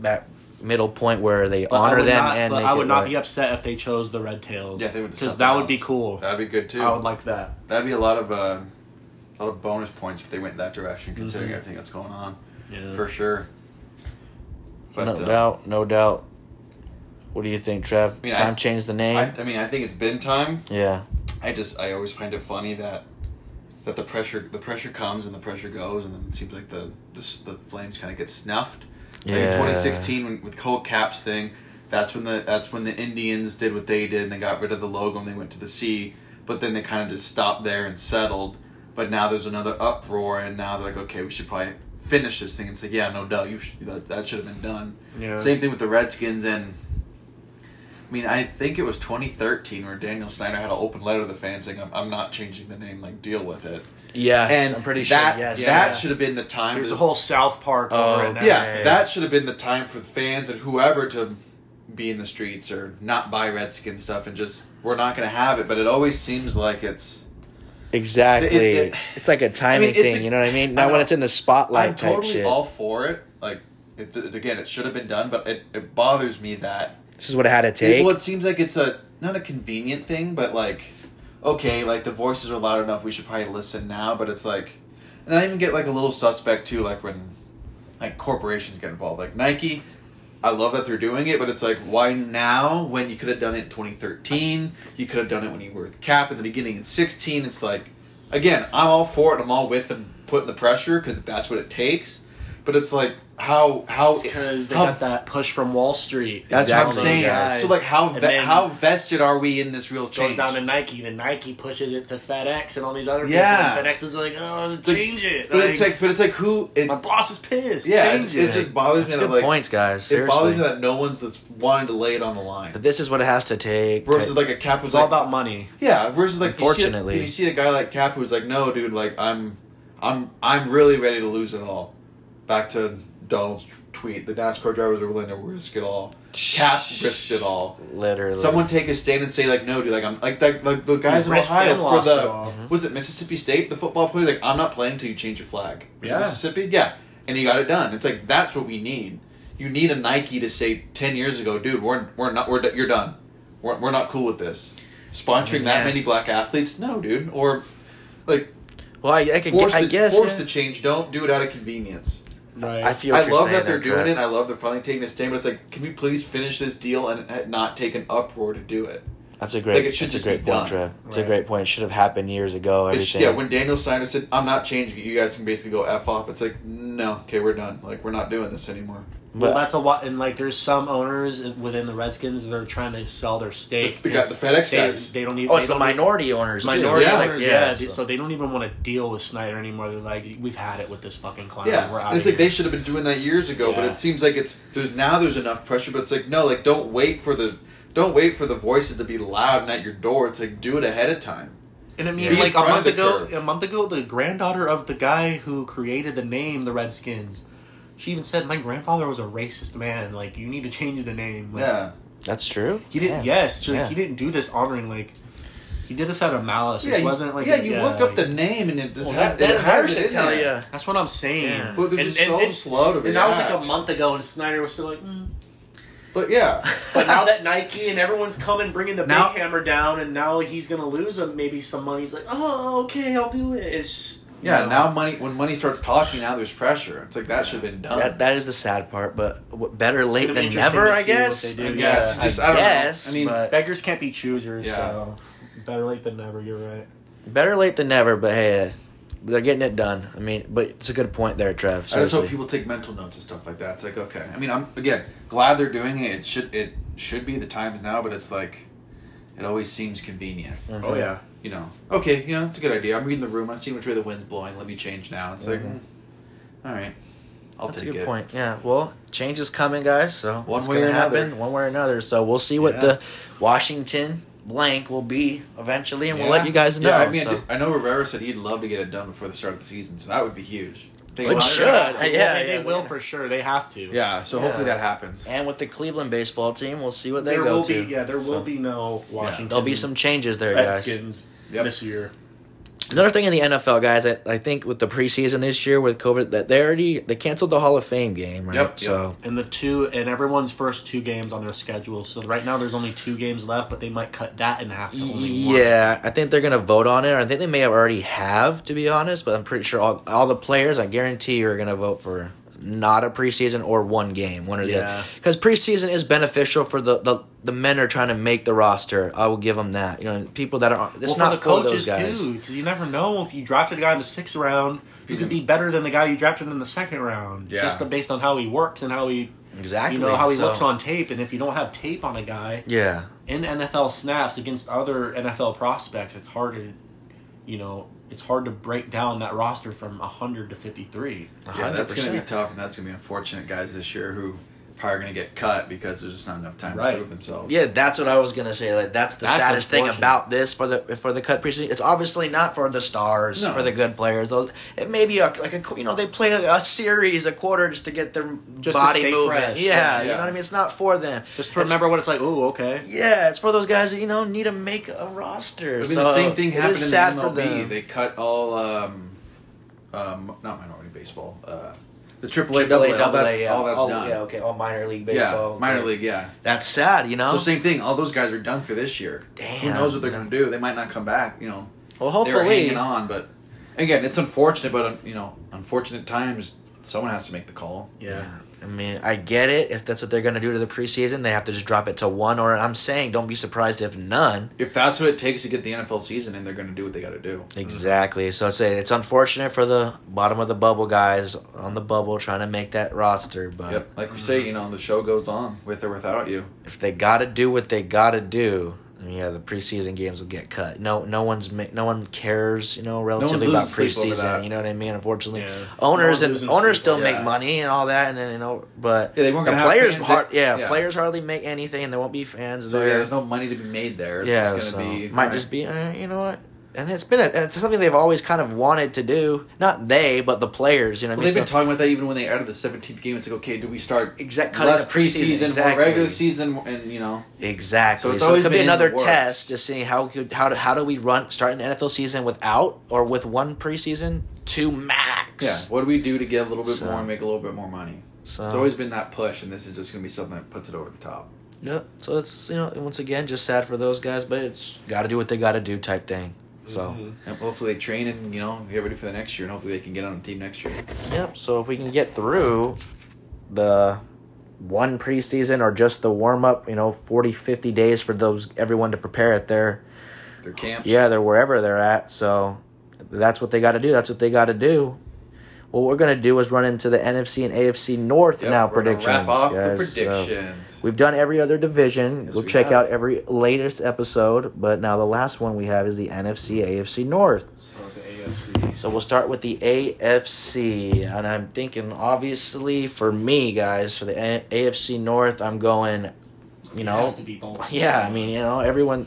that middle point where they honor them. I would not be upset if they chose the Red Tails. Yeah, because that would be cool. That would be good, too. I would like that. That would be a lot of bonus points if they went that direction, considering everything that's going on. Yeah. For sure. But, no doubt. What do you think, Trev? I mean, time changed the name? I think it's been time. Yeah. I always find it funny that the pressure comes and the pressure goes, and then it seems like the flames kind of get snuffed. Yeah. Like in 2016 with the whole Caps thing, that's when the Indians did what they did and they got rid of the logo and they went to the sea, but then they kind of just stopped there and settled. But now there's another uproar, and now they're like, okay, we should probably finish this thing. It's like, yeah, no doubt, that should have been done. Yeah. Same thing with the Redskins and. I mean, I think it was 2013 where Daniel Snyder had an open letter to the fans saying, I'm not changing the name, like, deal with it. Yes, and I'm pretty sure. That should have been the time. There's a whole South Park over it now. Yeah, that should have been the time for the fans and whoever to be in the streets or not buy Redskin stuff and just, we're not going to have it. But it always seems like it's... Exactly. It's like a timing thing, you know what I mean? Not when it's in the spotlight I'm type totally shit. I'm all for it. Like, it should have been done, but it bothers me that... This is what I had to take. Well, it seems like it's not a convenient thing, but like, okay, like the voices are loud enough, we should probably listen now. But it's like, and I even get like a little suspect too, like when like corporations get involved, like Nike. I love that they're doing it, but it's like, why now when you could have done it in 2013? You could have done it when you were with Cap in the beginning in 2016. It's like, again, I'm all for it. I'm all with them putting the pressure because that's what it takes. But it's like, how because they got that push from Wall Street. That's what I'm saying. Guys. So like, how vested are we in this real change? It goes down to Nike, then Nike pushes it to FedEx and all these other people. And FedEx is like, oh, change it. But like, it's like who? My boss is pissed. Yeah, it just bothers me. That's good points, guys. Seriously. It bothers me that no one's just wanting to lay it on the line. But this is what it has to take. Versus like a Cap who's all about money. Yeah. Versus like, fortunately, you see a guy like Cap who's like, no, dude, like I'm really ready to lose it all. Back to Donald's tweet, the NASCAR drivers are willing to risk it all. Cap risked it all. Literally, someone take a stand and say like, "No, dude, like I'm like the guys in Ohio for the was it Mississippi State, the football players like I'm not playing until you change your flag." Was it Mississippi, and he got it done. It's like that's what we need. You need a Nike to say 10 years ago, dude, you're done. We're not cool with this. Sponsoring that many black athletes, no, dude, or like. Well, I guess force the change. Don't do it out of convenience. Right. I love that they're doing it. I love they're finally taking a stand, but it's like, can we please finish this deal and not take an uproar to do it? That's a great. Like it's a great point, Trev. It's a great point. It should have happened years ago. Everything. When Daniel Snyder said, "I'm not changing it. You guys can basically go f off." It's like, no, okay, we're done. Like we're not doing this anymore. Well, that's a lot, and like there's some owners within the Redskins that are trying to sell their stake. The FedEx guys. They don't even. Oh, it's the minority owners. So they don't even want to deal with Snyder anymore. They're like, we've had it with this fucking clown. Yeah, we're out. It's like they should have been doing that years ago, but it seems like there's enough pressure. But it's like no, like don't wait for the voices to be loud and at your door. It's like do it ahead of time. And I mean, like a month ago, the granddaughter of the guy who created the name, the Redskins. She even said, my grandfather was a racist man. Like, you need to change the name. Like, that's true. He didn't, he didn't do this honoring, like, he did this out of malice. Yeah, it wasn't like... Yeah, you look up the name and it just has it. That's what I'm saying. Yeah. Well, they're just so slow to react. And that was like a month ago and Snyder was still like, But yeah. But now that Nike and everyone's coming, bringing the big hammer down and now he's going to lose maybe some money. He's like, oh, okay, I'll do it. It's just... Yeah, now money. When money starts talking, now there's pressure. It's like that should have been done. That is the sad part, but better late than never, I guess. I mean, beggars can't be choosers. Yeah. So better late than never. You're right. Better late than never, but hey, they're getting it done. I mean, but it's a good point there, Trev. Seriously. I just hope people take mental notes and stuff like that. It's like, okay. I mean, I'm again glad they're doing it. It should be the times now, but it's like it always seems convenient. Mm-hmm. Oh yeah. You know, okay, you know, it's a good idea. I'm reading the room. I'm seeing which way the wind's blowing. Let me change now. It's like, all right, That's take it. That's a good point. Yeah, well, change is coming, guys. So one way or another. One way or another. So we'll see what the Washington blank will be eventually, and we'll let you guys know. Yeah, I mean, so. I know Rivera said he'd love to get it done before the start of the season, so that would be huge. It should. They will for sure. They have to. Yeah, so hopefully that happens. And with the Cleveland baseball team, we'll see what they go to. Yeah, there will be no Washington. Yeah, there'll be some changes there, Redskins. Guys. This year. Another thing in the NFL, guys, I think with the preseason this year with COVID, that they canceled the Hall of Fame game, right? Yep. So and everyone's first two games on their schedule. So right now there's only two games left, but they might cut that in half to only one. Yeah, I think they're gonna vote on it. I think they may already have, to be honest, but I'm pretty sure all the players, I guarantee you, are gonna vote for not a preseason or one game, one or the other. Because preseason is beneficial for the men are trying to make the roster. I will give them that. You know, people that are it's not for those guys too, because you never know if you drafted a guy in the 6th round, he could be better than the guy you drafted in the 2nd round. Yeah. Just based on how he works and how he looks on tape, and if you don't have tape on a guy, in NFL snaps against other NFL prospects, it's hard to It's hard to break down that roster from 100 to 53. Yeah, that's going to be tough, and that's going to be unfortunate guys this year who probably are going to get cut because there's just not enough time to prove themselves. Yeah, that's what I was going to say. Like, that's saddest thing about this for the cut preseason. It's obviously not for the stars, for the good players. It may be they play a series, a quarter, just to get their body moving. Yeah, you know what I mean? It's not for them. Just to remember what it's like. Oh, okay. Yeah, it's for those guys that need to make a roster. I mean, the same thing happened in the MLB. They cut all, not minority baseball, the AAA, AA, all that's done. Yeah, okay, all minor league baseball. Yeah, minor league, yeah. That's sad, So same thing, all those guys are done for this year. Damn. Who knows what they're going to do? They might not come back, Well, hopefully. They're hanging on, but again, it's unfortunate, but, unfortunate times, someone has to make the call. Yeah. I mean, I get it. If that's what they're going to do to the preseason, they have to just drop it to one, or I'm saying don't be surprised if none. If that's what it takes to get the NFL season in, they're going to do what they got to do. Exactly. So it's unfortunate for the bottom of the bubble guys on the bubble trying to make that roster. But like we say, the show goes on with or without you. If they got to do what they got to do, the preseason games will get cut. No one cares, relatively about preseason. You know what I mean? Unfortunately, owners still make money and all that, and then but they weren't players. Players hardly make anything, and there won't be fans there. There's no money to be made there. It's just going to be just be you know what. And it's something they've always kind of wanted to do. Not they, but the players. They've been talking about that even when they added the 17th game. It's like, okay, do we start less preseason, more regular season, and exactly. So, it could be another test to see how do we start an NFL season without or with one preseason to max. Yeah, what do we do to get a little bit more and make a little bit more money? So it's always been that push, and this is just going to be something that puts it over the top. Yep. So it's once again just sad for those guys, but it's got to do what they got to do type thing. So and hopefully they train and get ready for the next year, and hopefully they can get on the team next year. Yep. So if we can get through the one preseason or just the warm up, 40, 50 days for everyone to prepare at their camps. Yeah, they're wherever they're at. So that's what they got to do. What we're going to do is run into the NFC and AFC North predictions. Wrap off the predictions. So we've done every other division. Yes, we'll check out every latest episode, but now the last one we have is the NFC, AFC North. So we'll start with the AFC, and I'm thinking, obviously, for me, guys, for the AFC North, I'm going, it has to be bold. Yeah, I mean, everyone...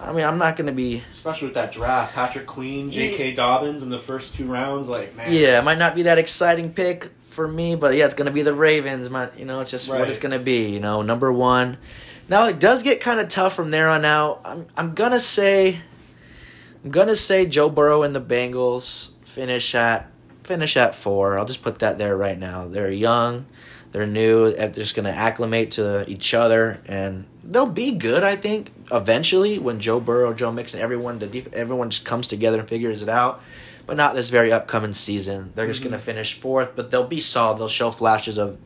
I'm not going to be... Especially with that draft, Patrick Queen, J.K. Dobbins in the first two rounds, like, man. Yeah, it might not be that exciting pick for me, but, yeah, it's going to be the Ravens. It's just what it's going to be, number one. Now, it does get kind of tough from there on out. I'm going to say Joe Burrow and the Bengals finish at four. I'll just put that there right now. They're young. They're new. They're just going to acclimate to each other, and they'll be good, I think, eventually when Joe Burrow, Joe Mixon, everyone just comes together and figures it out. but not this very upcoming season. They're just going to finish fourth, but they'll be solid. They'll show flashes of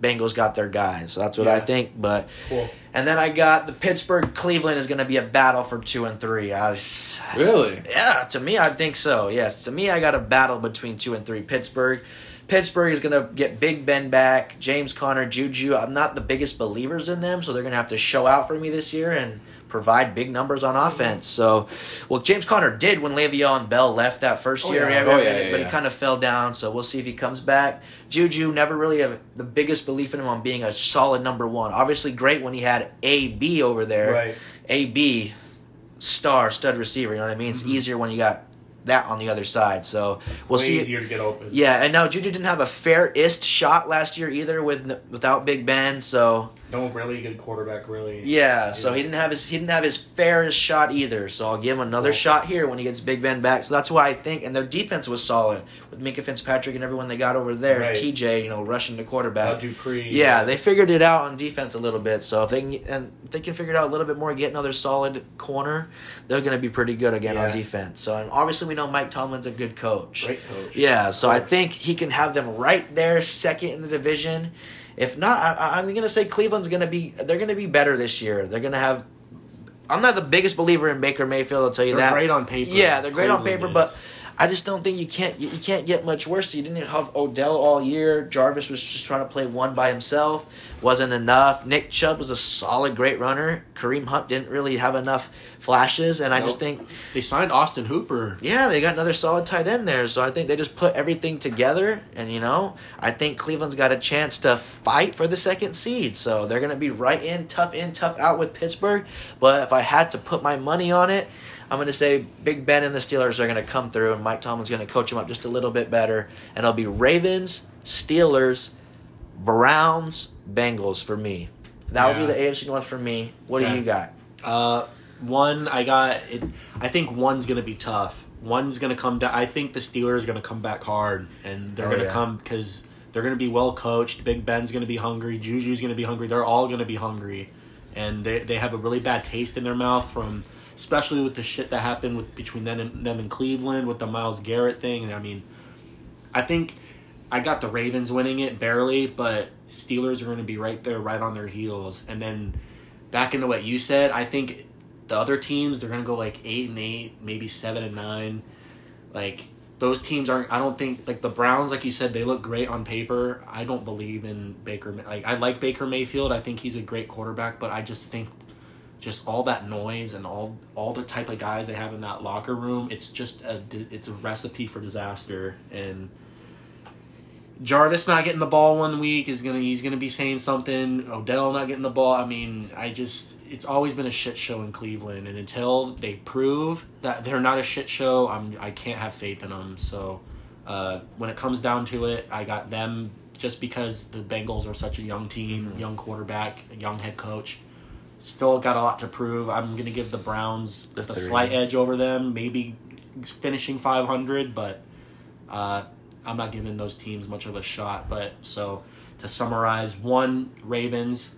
Bengals got their guy. So that's what I think. But cool. And then I got the Pittsburgh Cleveland is going to be a battle for 2 and 3. Really? Yeah, to me I think so. Yes, to me I got a battle between 2 and 3. Pittsburgh is going to get Big Ben back, James Conner, Juju. I'm not the biggest believers in them, so they're going to have to show out for me this year and provide big numbers on offense. So, well, James Conner did when Le'Veon Bell left that first year. He kind of fell down, so we'll see if he comes back. Juju, never really have the biggest belief in him on being a solid number one. Obviously great when he had A.B. over there. Right. A.B., stud receiver, you know what I mean? It's easier when you got that on the other side. So we'll see. Easier to get open. Yeah, and now Juju didn't have a fairest shot last year either without Big Ben, so no really good quarterback really. Yeah, so he didn't have his fairest shot either. So I'll give him another shot here when he gets Big Ben back. So that's why I think, and their defense was solid with Minkah Fitzpatrick and everyone they got over there. Right. TJ, rushing the quarterback. Dupree. Yeah, they figured it out on defense a little bit. So if they can figure it out a little bit more, get another solid corner, they're going to be pretty good again on defense. So, and obviously we know Mike Tomlin's a good coach. Great coach. Yeah, so I think he can have them right there, second in the division. If not, I'm going to say Cleveland's going to be – they're going to be better this year. They're going to have – I'm not the biggest believer in Baker Mayfield, I'll tell you that. They're great on paper. Yeah, they're great on paper, but I just don't think you can't get much worse. You didn't have Odell all year. Jarvis was just trying to play one by himself. Wasn't enough. Nick Chubb was a solid, great runner. Kareem Hunt didn't really have enough flashes, and I just think – They signed Austin Hooper. Yeah, they got another solid tight end there, so I think they just put everything together, and, I think Cleveland's got a chance to fight for the second seed, so they're going to be right in, tough out with Pittsburgh, but if I had to put my money on it, I'm going to say Big Ben and the Steelers are going to come through, and Mike Tomlin's going to coach them up just a little bit better. And it'll be Ravens, Steelers, Browns, Bengals for me. That would be the AFC North for me. What do you got? I think one's going to be tough. One's going to come down. I think the Steelers are going to come back hard, and they're going to come because they're going to be well coached. Big Ben's going to be hungry. Juju's going to be hungry. They're all going to be hungry. And they have a really bad taste in their mouth from – especially with the shit that happened between them and Cleveland with the Myles Garrett thing. And I think I got the Ravens winning it barely, but Steelers are going to be right there, right on their heels. And then back into what you said, I think the other teams, they're going to go like 8-8, maybe 7-9. Like those teams aren't, I don't think, like the Browns, like you said, they look great on paper. I don't believe in Baker. Like I like Baker Mayfield. I think he's a great quarterback, but I just think just all that noise and all the type of guys they have in that locker room, it's a recipe for disaster. And Jarvis not getting the ball one week he's gonna be saying something. Odell not getting the ball. It's always been a shit show in Cleveland, and until they prove that they're not a shit show, I can't have faith in them. So when it comes down to it, I got them just because the Bengals are such a young team, young quarterback, young head coach. Still got a lot to prove. I'm going to give the Browns the slight edge over them, maybe finishing 500, but I'm not giving those teams much of a shot. But so to summarize, 1, Ravens,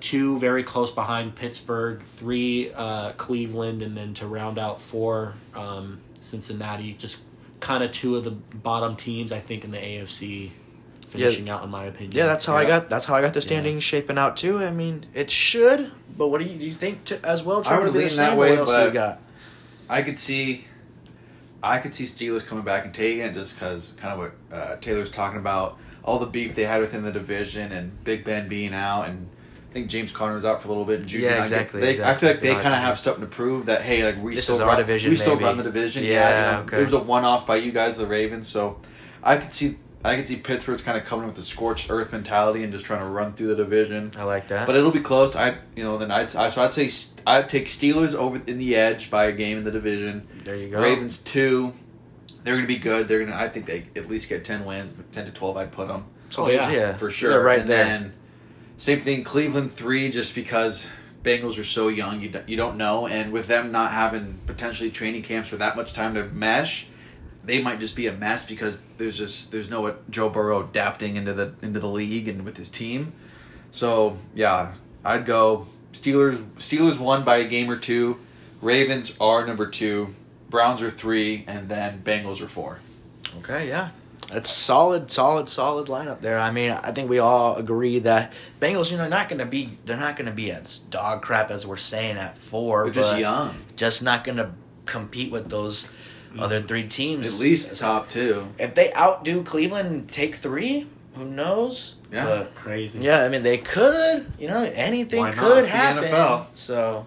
2, very close behind Pittsburgh, 3, Cleveland, and then to round out 4, Cincinnati, just kind of 2 of the bottom teams, I think, in the AFC. Finishing out, in my opinion. Yeah, that's how I got the standing shaping out too. It should, but what do you think as well? Trevor, I would lean that way, but I could see Steelers coming back and taking it just because kind of what Taylor's talking about, all the beef they had within the division and Big Ben being out, and I think James Conner was out for a little bit. And Juju I feel like they kind of have something to prove that hey, like we still run the division. There was a one-off by you guys, the Ravens, so I could see Pittsburgh's kind of coming with the scorched earth mentality and just trying to run through the division. I like that, but it'll be close. I'd say I'd take Steelers over in the edge by a game in the division. There you go. Ravens 2, they're going to be good. They're going to. I think they at least get 10 wins, but 10 to 12, I'd put them. For sure. They're right there. Then same thing, Cleveland 3, just because Bengals are so young, you don't know, and with them not having potentially training camps for that much time to mesh. They might just be a mess because there's no Joe Burrow adapting into the league and with his team. So yeah, I'd go Steelers won by a game or 2. Ravens are number 2. Browns are 3, and then Bengals are 4. Okay, yeah. That's solid lineup there. I mean, I think we all agree that Bengals, you know, they're not gonna be as dog crap as we're saying at 4. They're just young. Just not gonna compete with those other 3 teams. At least top 2. If they outdo Cleveland, take 3. Who knows? Yeah, but, crazy. Yeah, I mean, they could. You know, anything could happen. The NFL. So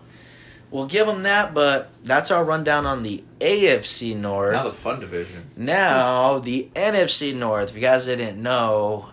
we'll give them that, but that's our rundown on the AFC North. Now the fun division. Now the NFC North. If you guys didn't know,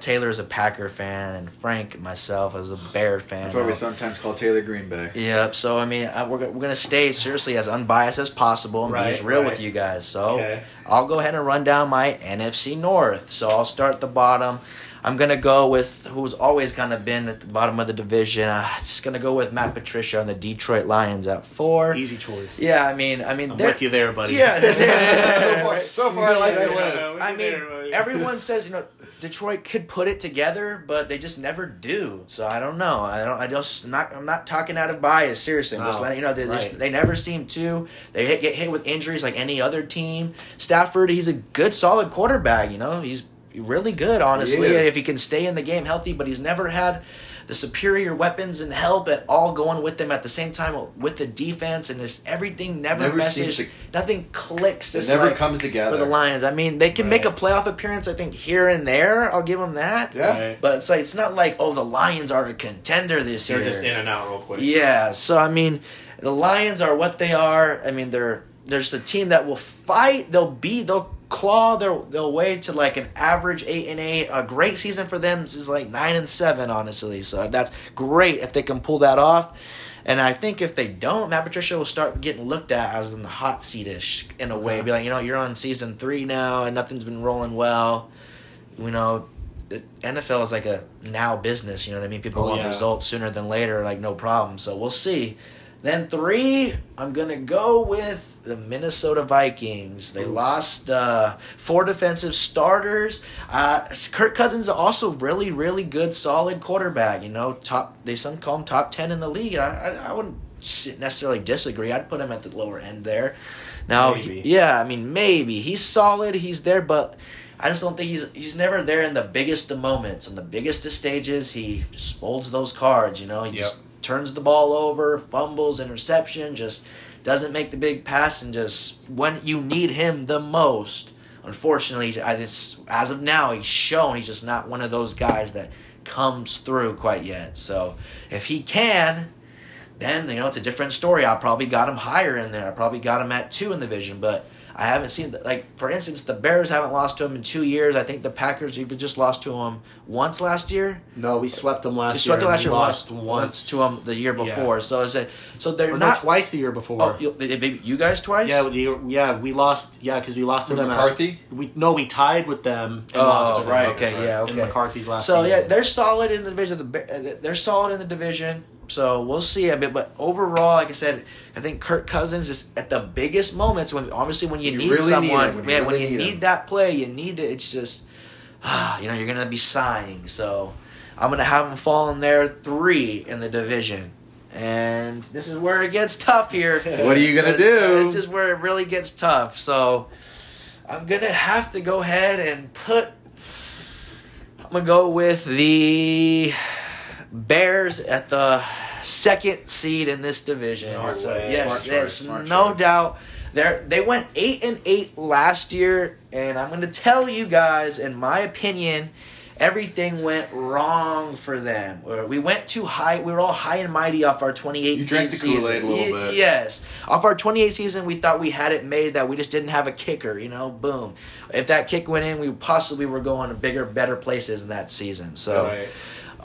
Taylor is a Packer fan, and Frank and myself is a Bear fan. That's why we sometimes call Taylor Green Bay. Yep. So I mean, we're gonna stay seriously as unbiased as possible and be as real with you guys. So okay. I'll go ahead and run down my NFC North. So I'll start at the bottom. I'm going to go with who's always kind of been at the bottom of the division. Just going to go with Matt Patricia on the Detroit Lions at 4. Easy choice. Yeah, I mean, I'm with you there, buddy. Yeah. So far, I like your list. I mean, everyone says, you know, Detroit could put it together, but they just never do. So I don't know. I'm not talking out of bias. Seriously, I'm just letting you know they never seem to. They get hit with injuries like any other team. Stafford, he's a good, solid quarterback. You know, he's really good, honestly, if he can stay in the game healthy, but he's never had the superior weapons and help at all going with them at the same time with the defense, and just everything never messes. Nothing clicks. It never comes together. For the Lions. I mean, they can make a playoff appearance, I think, here and there. I'll give them that. Yeah. Right. But it's not like, oh, the Lions are a contender this year. They're just in and out real quick. Yeah. So, I mean, the Lions are what they are. I mean, they're just a team that will fight. They'll claw their way to like an average 8-8. A great season for them is like 9-7, honestly. So that's great if they can pull that off. And I think if they don't, Matt Patricia will start getting looked at as in the hot seat-ish in a way. Be like, you know, you're on season 3 now and nothing's been rolling well. You know, the NFL is like a now business. You know what I mean? People want results sooner than later, like no problem. So we'll see. Then 3, I'm going to go with the Minnesota Vikings. They lost 4 defensive starters. Kirk Cousins is also really, really good, solid quarterback. You know, some call him top 10 in the league. I wouldn't necessarily disagree. I'd put him at the lower end there. Now, maybe. He's solid. He's there, but I just don't think he's never there in the biggest of moments. In the biggest of stages, he just folds those cards, you know. He just turns the ball over, fumbles, interception, just doesn't make the big pass, and just when you need him the most. Unfortunately, as of now, he's shown he's just not one of those guys that comes through quite yet. So if he can, then, you know, it's a different story. I probably got him higher in there. I probably got him at 2 in the division, but I haven't seen for instance, the Bears haven't lost to him in 2 years. I think the Packers even just lost to him once last year. No, we swept them last year. We lost once to him the year before. Yeah. So they're not twice the year before. Oh, you guys twice? Yeah, we lost. Yeah, because we lost to them. McCarthy? We tied with them. And lost to them. Right. Okay. Yeah. Okay. In McCarthy's last. So year. Yeah, they're solid in the division. They're solid in the division. So we'll see a bit, but overall, like I said, I think Kirk Cousins is at the biggest moments when you need really someone, when you need that play, you need it. It's just, you know, you're gonna be sighing. So I'm gonna have him fall in there 3 in the division, and this is where it gets tough here. What are you gonna do? This is where it really gets tough. So I'm gonna have to go ahead and I'm gonna go with the Bears at the 2nd seed in this division. So yes, there's no doubt. They went 8-8 last year, and I'm going to tell you guys, in my opinion, everything went wrong for them. We went too high. We were all high and mighty off our 2018 season. You drank the Kool-Aid a little bit. Yes. Off our 2018 season, we thought we had it made, that we just didn't have a kicker, you know, boom. If that kick went in, we possibly were going to bigger, better places in that season. So. Right.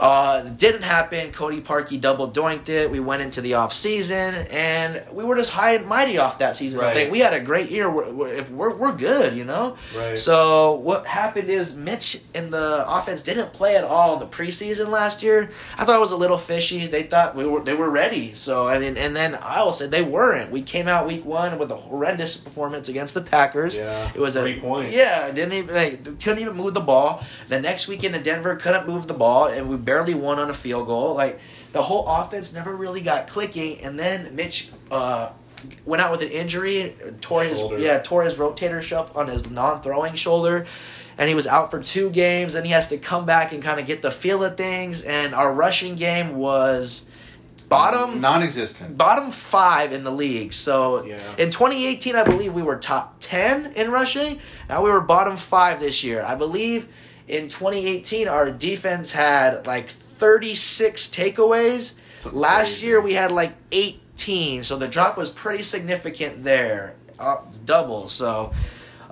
It didn't happen. Cody Parkey double doinked it. We went into the offseason, and we were just high and mighty off that season. Right. I think we had a great year. We're good, you know? Right. So what happened is Mitch in the offense didn't play at all in the preseason last year. I thought it was a little fishy. They thought they were ready. So and then I will say they weren't. We came out week 1 with a horrendous performance against the Packers. Yeah, it was 3 points. Yeah, couldn't even move the ball. The next weekend in Denver, couldn't move the ball, and we barely won on a field goal. Like, the whole offense never really got clicking, and then Mitch went out with an injury, tore his rotator cuff on his non-throwing shoulder, and he was out for 2 games. Then he has to come back and kind of get the feel of things. And our rushing game was non-existent. Bottom 5 in the league. So in 2018, I believe we were top 10 in rushing. Now we were bottom 5 this year. I believe in 2018, our defense had like 36 takeaways. Last year, we had like 18, so the drop was pretty significant there, double. So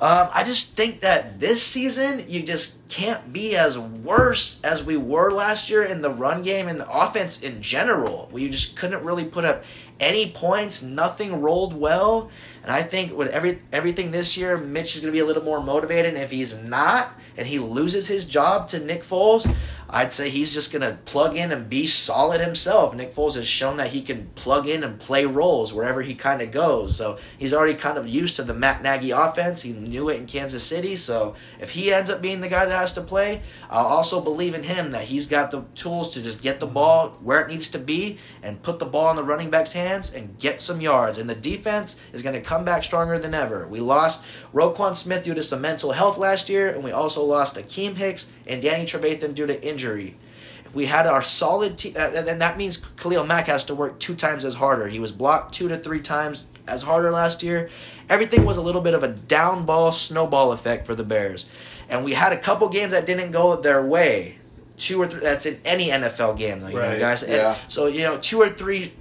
I just think that this season, you just can't be as worse as we were last year in the run game and the offense in general. We just couldn't really put up any points, nothing rolled well. And I think with everything this year, Mitch is going to be a little more motivated. And if he's not, and he loses his job to Nick Foles, I'd say he's just going to plug in and be solid himself. Nick Foles has shown that he can plug in and play roles wherever he kind of goes. So he's already kind of used to the Matt Nagy offense. He knew it in Kansas City. So if he ends up being the guy that has to play, I'll also believe in him that he's got the tools to just get the ball where it needs to be and put the ball in the running back's hands and get some yards. And the defense is going to come back stronger than ever. We lost Roquan Smith due to some mental health last year, and we also lost Akeem Hicks and Danny Trevathan due to injury. If we had our solid team, and that means Khalil Mack has to work 2 times as harder. He was blocked 2 to 3 times as harder last year. Everything was a little bit of a down ball snowball effect for the Bears. And we had a couple games that didn't go their way. 2 or 3, that's in any NFL game though, you know, guys. And so, 2 or 3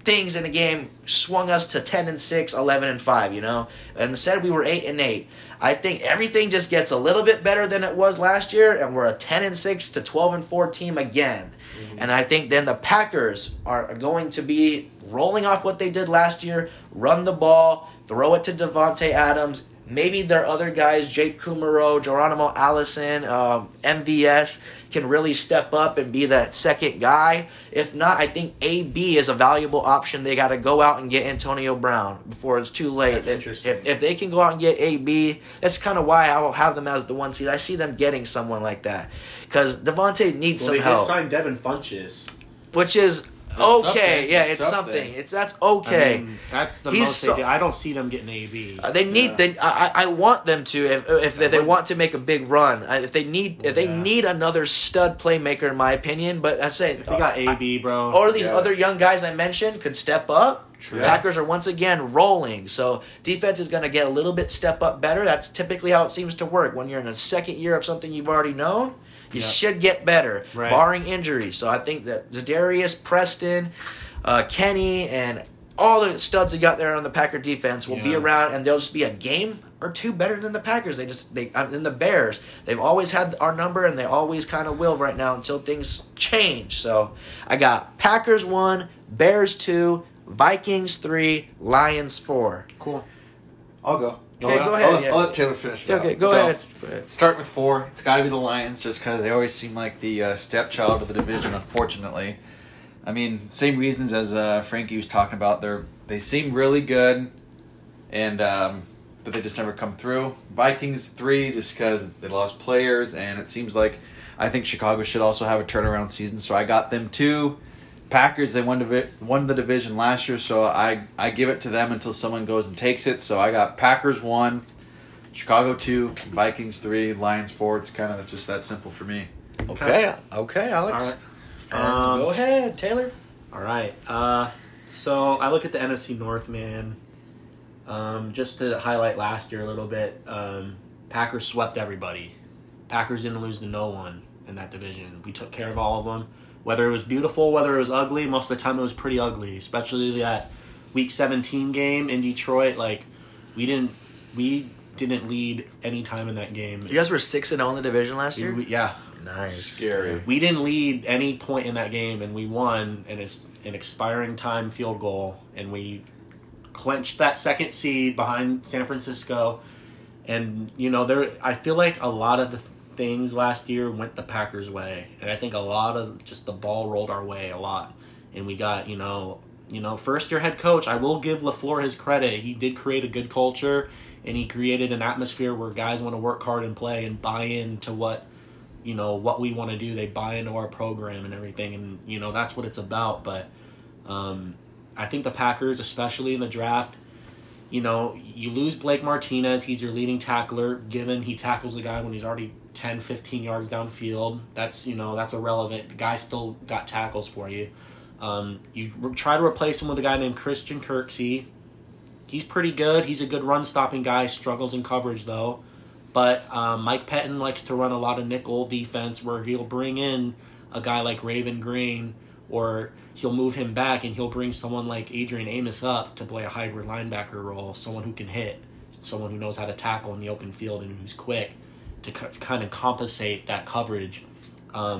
things in a game swung us to 10-6, 11-5, And instead we were 8-8. I think everything just gets a little bit better than it was last year, and we're a 10-6 to 12-4 team again. Mm-hmm. And I think then the Packers are going to be rolling off what they did last year, run the ball, throw it to Devontae Adams. Maybe their other guys, Jake Kumaro, Geronimo Allison, MVS, can really step up and be that second guy. If not, I think A.B. is a valuable option. They got to go out and get Antonio Brown before it's too late. If they can go out and get A.B., that's kind of why I will have them as the 1 seed. I see them getting someone like that because Devontae needs some help. They did sign Devin Funchess. Which is... It's something. That's okay. I mean, that's the most they do. I don't see them getting AB. They need. I want them to if they want to make a big run. If they need another stud playmaker, in my opinion. But I say if they got AB, bro, or these other young guys I mentioned could step up. True. Packers are once again rolling, so defense is going to get a little bit step up better. That's typically how it seems to work when you're in a second year of something you've already known. You should get better, barring injuries. So I think that Zadarius, Preston, Kenny, and all the studs they got there on the Packer defense will be around, and they'll just be a game or 2 better than the Packers. Than the Bears. They've always had our number, and they always kind of will right now until things change. So I got Packers 1, Bears 2, Vikings 3, Lions 4. Cool. I'll go. Okay, go ahead. I'll let Taylor finish. Okay, go ahead. Start with 4. It's got to be the Lions just because they always seem like the stepchild of the division, unfortunately. I mean, same reasons as Frankie was talking about. They seem really good, and but they just never come through. Vikings 3 just because they lost players, and it seems like I think Chicago should also have a turnaround season, so I got them 2. Packers, they won the division last year, so I give it to them until someone goes and takes it. So I got Packers 1, Chicago 2, Vikings 3, Lions 4. It's kind of just that simple for me. Okay, Alex. All right. Go ahead, Taylor. All right. So I look at the NFC North, man. Just to highlight last year a little bit, Packers swept everybody. Packers didn't lose to no one in that division. We took care of all of them. Whether it was beautiful, whether it was ugly, most of the time it was pretty ugly, especially that Week 17 game in Detroit. Like, we didn't lead any time in that game. You guys were 6-0 in the division last year? Yeah. Nice. Scary. We didn't lead any point in that game, and we won, and it's an expiring time field goal, and we clinched that 2nd seed behind San Francisco. And, I feel like a lot of the things last year went the Packers' way, and I think a lot of just the ball rolled our way a lot, and we got first year head coach. I will give LaFleur his credit. He did create a good culture, and he created an atmosphere where guys want to work hard and play and buy into what we want to do. They buy into our program and everything, and that's what it's about. But I think the Packers, especially in the draft, you know, you lose Blake Martinez. He's your leading tackler, given he tackles the guy when he's already 10, 15 yards downfield. That's, you know, that's irrelevant. The guy still got tackles for you. You try to replace him with a guy named Christian Kirksey. He's pretty good. He's a good run-stopping guy. Struggles in coverage, though. But Mike Pettin likes to run a lot of nickel defense where he'll bring in a guy like Raven Green, or he'll move him back and he'll bring someone like Adrian Amos up to play a hybrid linebacker role, someone who can hit, someone who knows how to tackle in the open field and who's quick to kind of compensate that coverage. You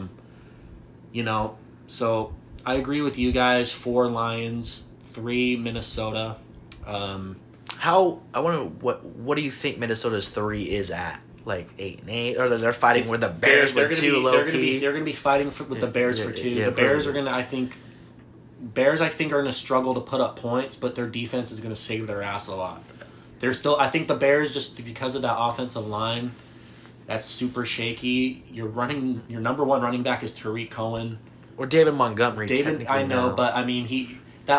know, so I agree with you guys. 4 Lions, 3 Minnesota. I wonder what do you think Minnesota's 3 is at? Like 8-8, or they're fighting with the Bears with 2 low key. They're going to be fighting with the Bears for 2. The Bears are going to, I think are going to struggle to put up points, but their defense is going to save their ass a lot. They're still, I think the Bears, just because of that offensive line that's super shaky. Your number 1 running back is Tariq Cohen or David Montgomery. That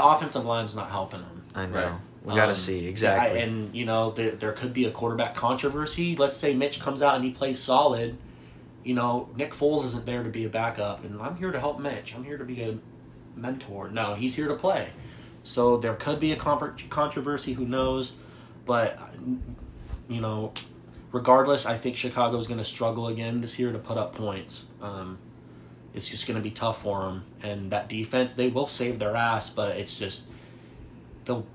offensive line's not helping them. I know. Right? We got to see, exactly. And, you know, there could be a quarterback controversy. Let's say Mitch comes out and he plays solid. You know, Nick Foles isn't there to be a backup, and I'm here to help Mitch. I'm here to be a mentor. No, he's here to play. So there could be a controversy. Who knows? But, you know, regardless, I think Chicago's going to struggle again this year to put up points. It's just going to be tough for them. And that defense, they will save their ass, but it's just...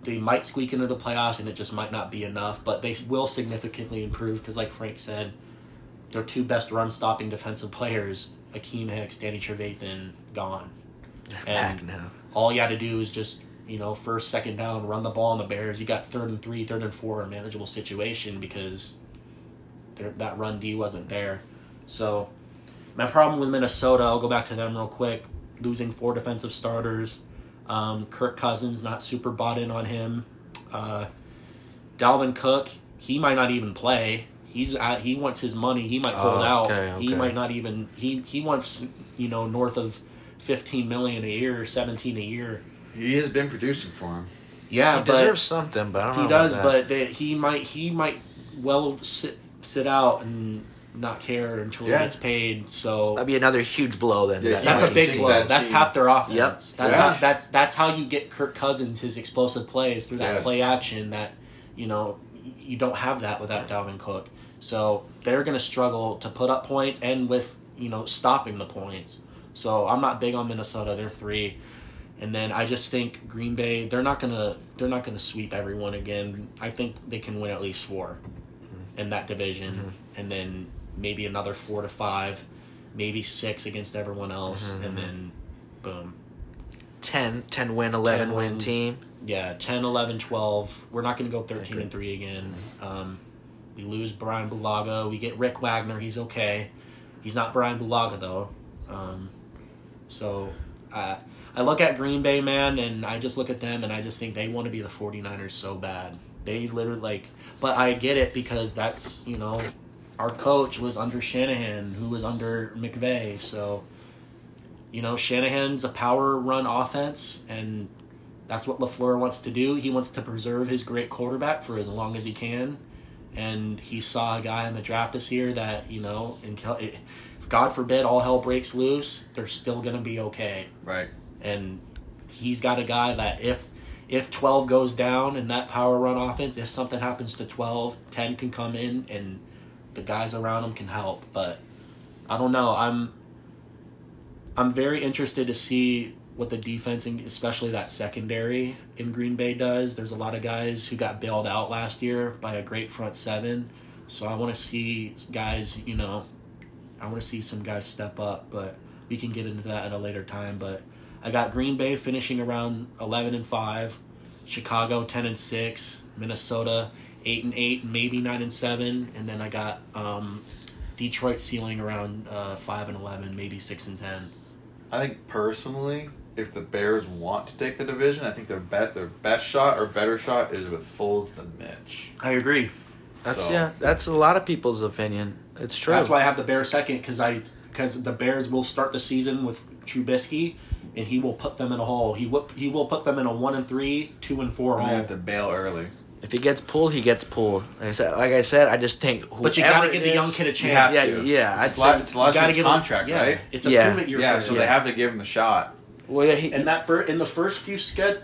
They might squeak into the playoffs, and it just might not be enough, but they will significantly improve because, like Frank said, their 2 best run-stopping defensive players, Akeem Hicks, Danny Trevathan, gone. Back now. All you had to do is just, you know, first, second down, run the ball on the Bears. You got 3rd and 3, 3rd and 4, a manageable situation because that run D wasn't there. So my problem with Minnesota, I'll go back to them real quick, losing 4 defensive starters. Kirk Cousins, not super bought in on him. Dalvin Cook, he might not even play. He wants his money. He might hold out. Okay. He might not even. He wants, you know, north of $15 million a year, $17 a year. He has been producing for him. Yeah, he deserves something, but I don't know. He does, but he might well sit out and not care until he gets paid. So that'd be another huge blow then. Yeah, that's a big blow. That's half their offense. Yep. That's how you get Kirk Cousins his explosive plays through that play action that, you know, you don't have that without Dalvin Cook. So they're going to struggle to put up points and with, you know, stopping the points. So I'm not big on Minnesota. They're 3. And then I just think Green Bay, they're not going to sweep everyone again. I think they can win at least 4 in that division. Mm-hmm. And then maybe another 4 to 5, maybe 6 against everyone else, mm-hmm. and then boom. 10 win, 11 10 wins, win team. Yeah, 10, 11, 12. We're not going to go 13-3 again. We lose Brian Bulaga. We get Rick Wagner. He's okay. He's not Brian Bulaga, though. I look at Green Bay, man, and I just look at them, and I just think they want to be the 49ers so bad. They literally, like... But I get it because that's, you know... Our coach was under Shanahan, who was under McVay. So, you know, Shanahan's a power run offense, and that's what LaFleur wants to do. He wants to preserve his great quarterback for as long as he can. And he saw a guy in the draft this year that, you know, God forbid all hell breaks loose, they're still going to be okay. Right. And he's got a guy that if 12 goes down in that power run offense, if something happens to 12, 10 can come in and... The guys around him can help, but I don't know. I'm very interested to see what the defense, and especially that secondary in Green Bay, does. There's a lot of guys who got bailed out last year by a great front seven, so I want to see guys. You know, I want to see some guys step up, but we can get into that at a later time. But I got Green Bay finishing around 11-5, Chicago 10-6, Minnesota 8-8, maybe 9-7, and then I got Detroit ceiling around 5-11, maybe 6-10. I think personally, if the Bears want to take the division, I think their best shot or better shot is with Foles than Mitch. I agree. That's a lot of people's opinion. It's true. That's why I have the Bears second, because the Bears will start the season with Trubisky, and he will put them in a hole. He will put them in a 1-3, 2-4 hole. I have to bail early. If he gets pulled, he gets pulled. Like I said, I just think whoever. But you gotta give the young kid a chance. Yeah. It's last year's contract, right? It's a prove it year. Yeah, so they have to give him a shot. Well, yeah, the first few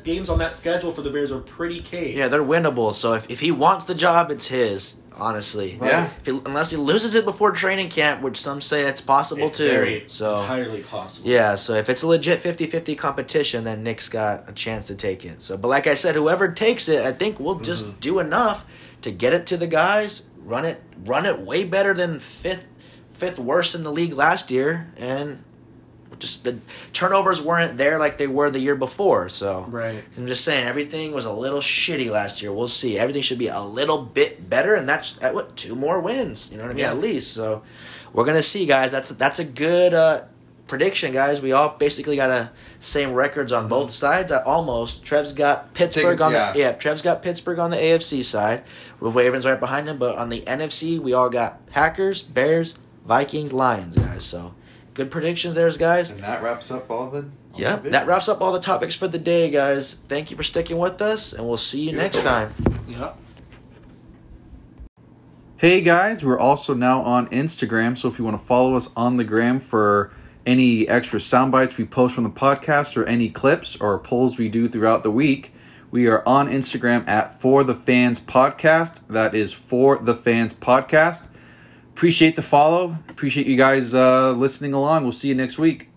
games on that schedule for the Bears are pretty cave. Yeah, they're winnable. So if he wants the job, it's his. Honestly, right. Yeah. Unless he loses it before training camp, which some say it's possible too. Entirely possible. Yeah, so if it's a legit 50-50 competition, then Nick's got a chance to take it. So, but like I said, whoever takes it, I think we'll just do enough to get it to the guys, run it way better than fifth worst in the league last year, and just the turnovers weren't there like they were the year before. So right. I'm just saying everything was a little shitty last year. We'll see. Everything should be a little bit better, and that's at what 2 more wins. You know what I mean? Yeah. At least. So we're gonna see, guys. That's a good prediction, guys. We all basically got a same records on both sides. Almost. Trev's got Pittsburgh Trev's got Pittsburgh on the AFC side. Ravens right behind him, but on the NFC we all got Packers, Bears, Vikings, Lions, guys. So. Good predictions there, guys. And that wraps up all the... Yeah, that wraps up all the topics for the day, guys. Thank you for sticking with us, and we'll see you next time. Yeah. Hey, guys. We're also now on Instagram, so if you want to follow us on the gram for any extra sound bites we post from the podcast or any clips or polls we do throughout the week, we are on Instagram at For The Fans Podcast. That is For The Fans Podcast. Appreciate the follow. Appreciate you guys listening along. We'll see you next week.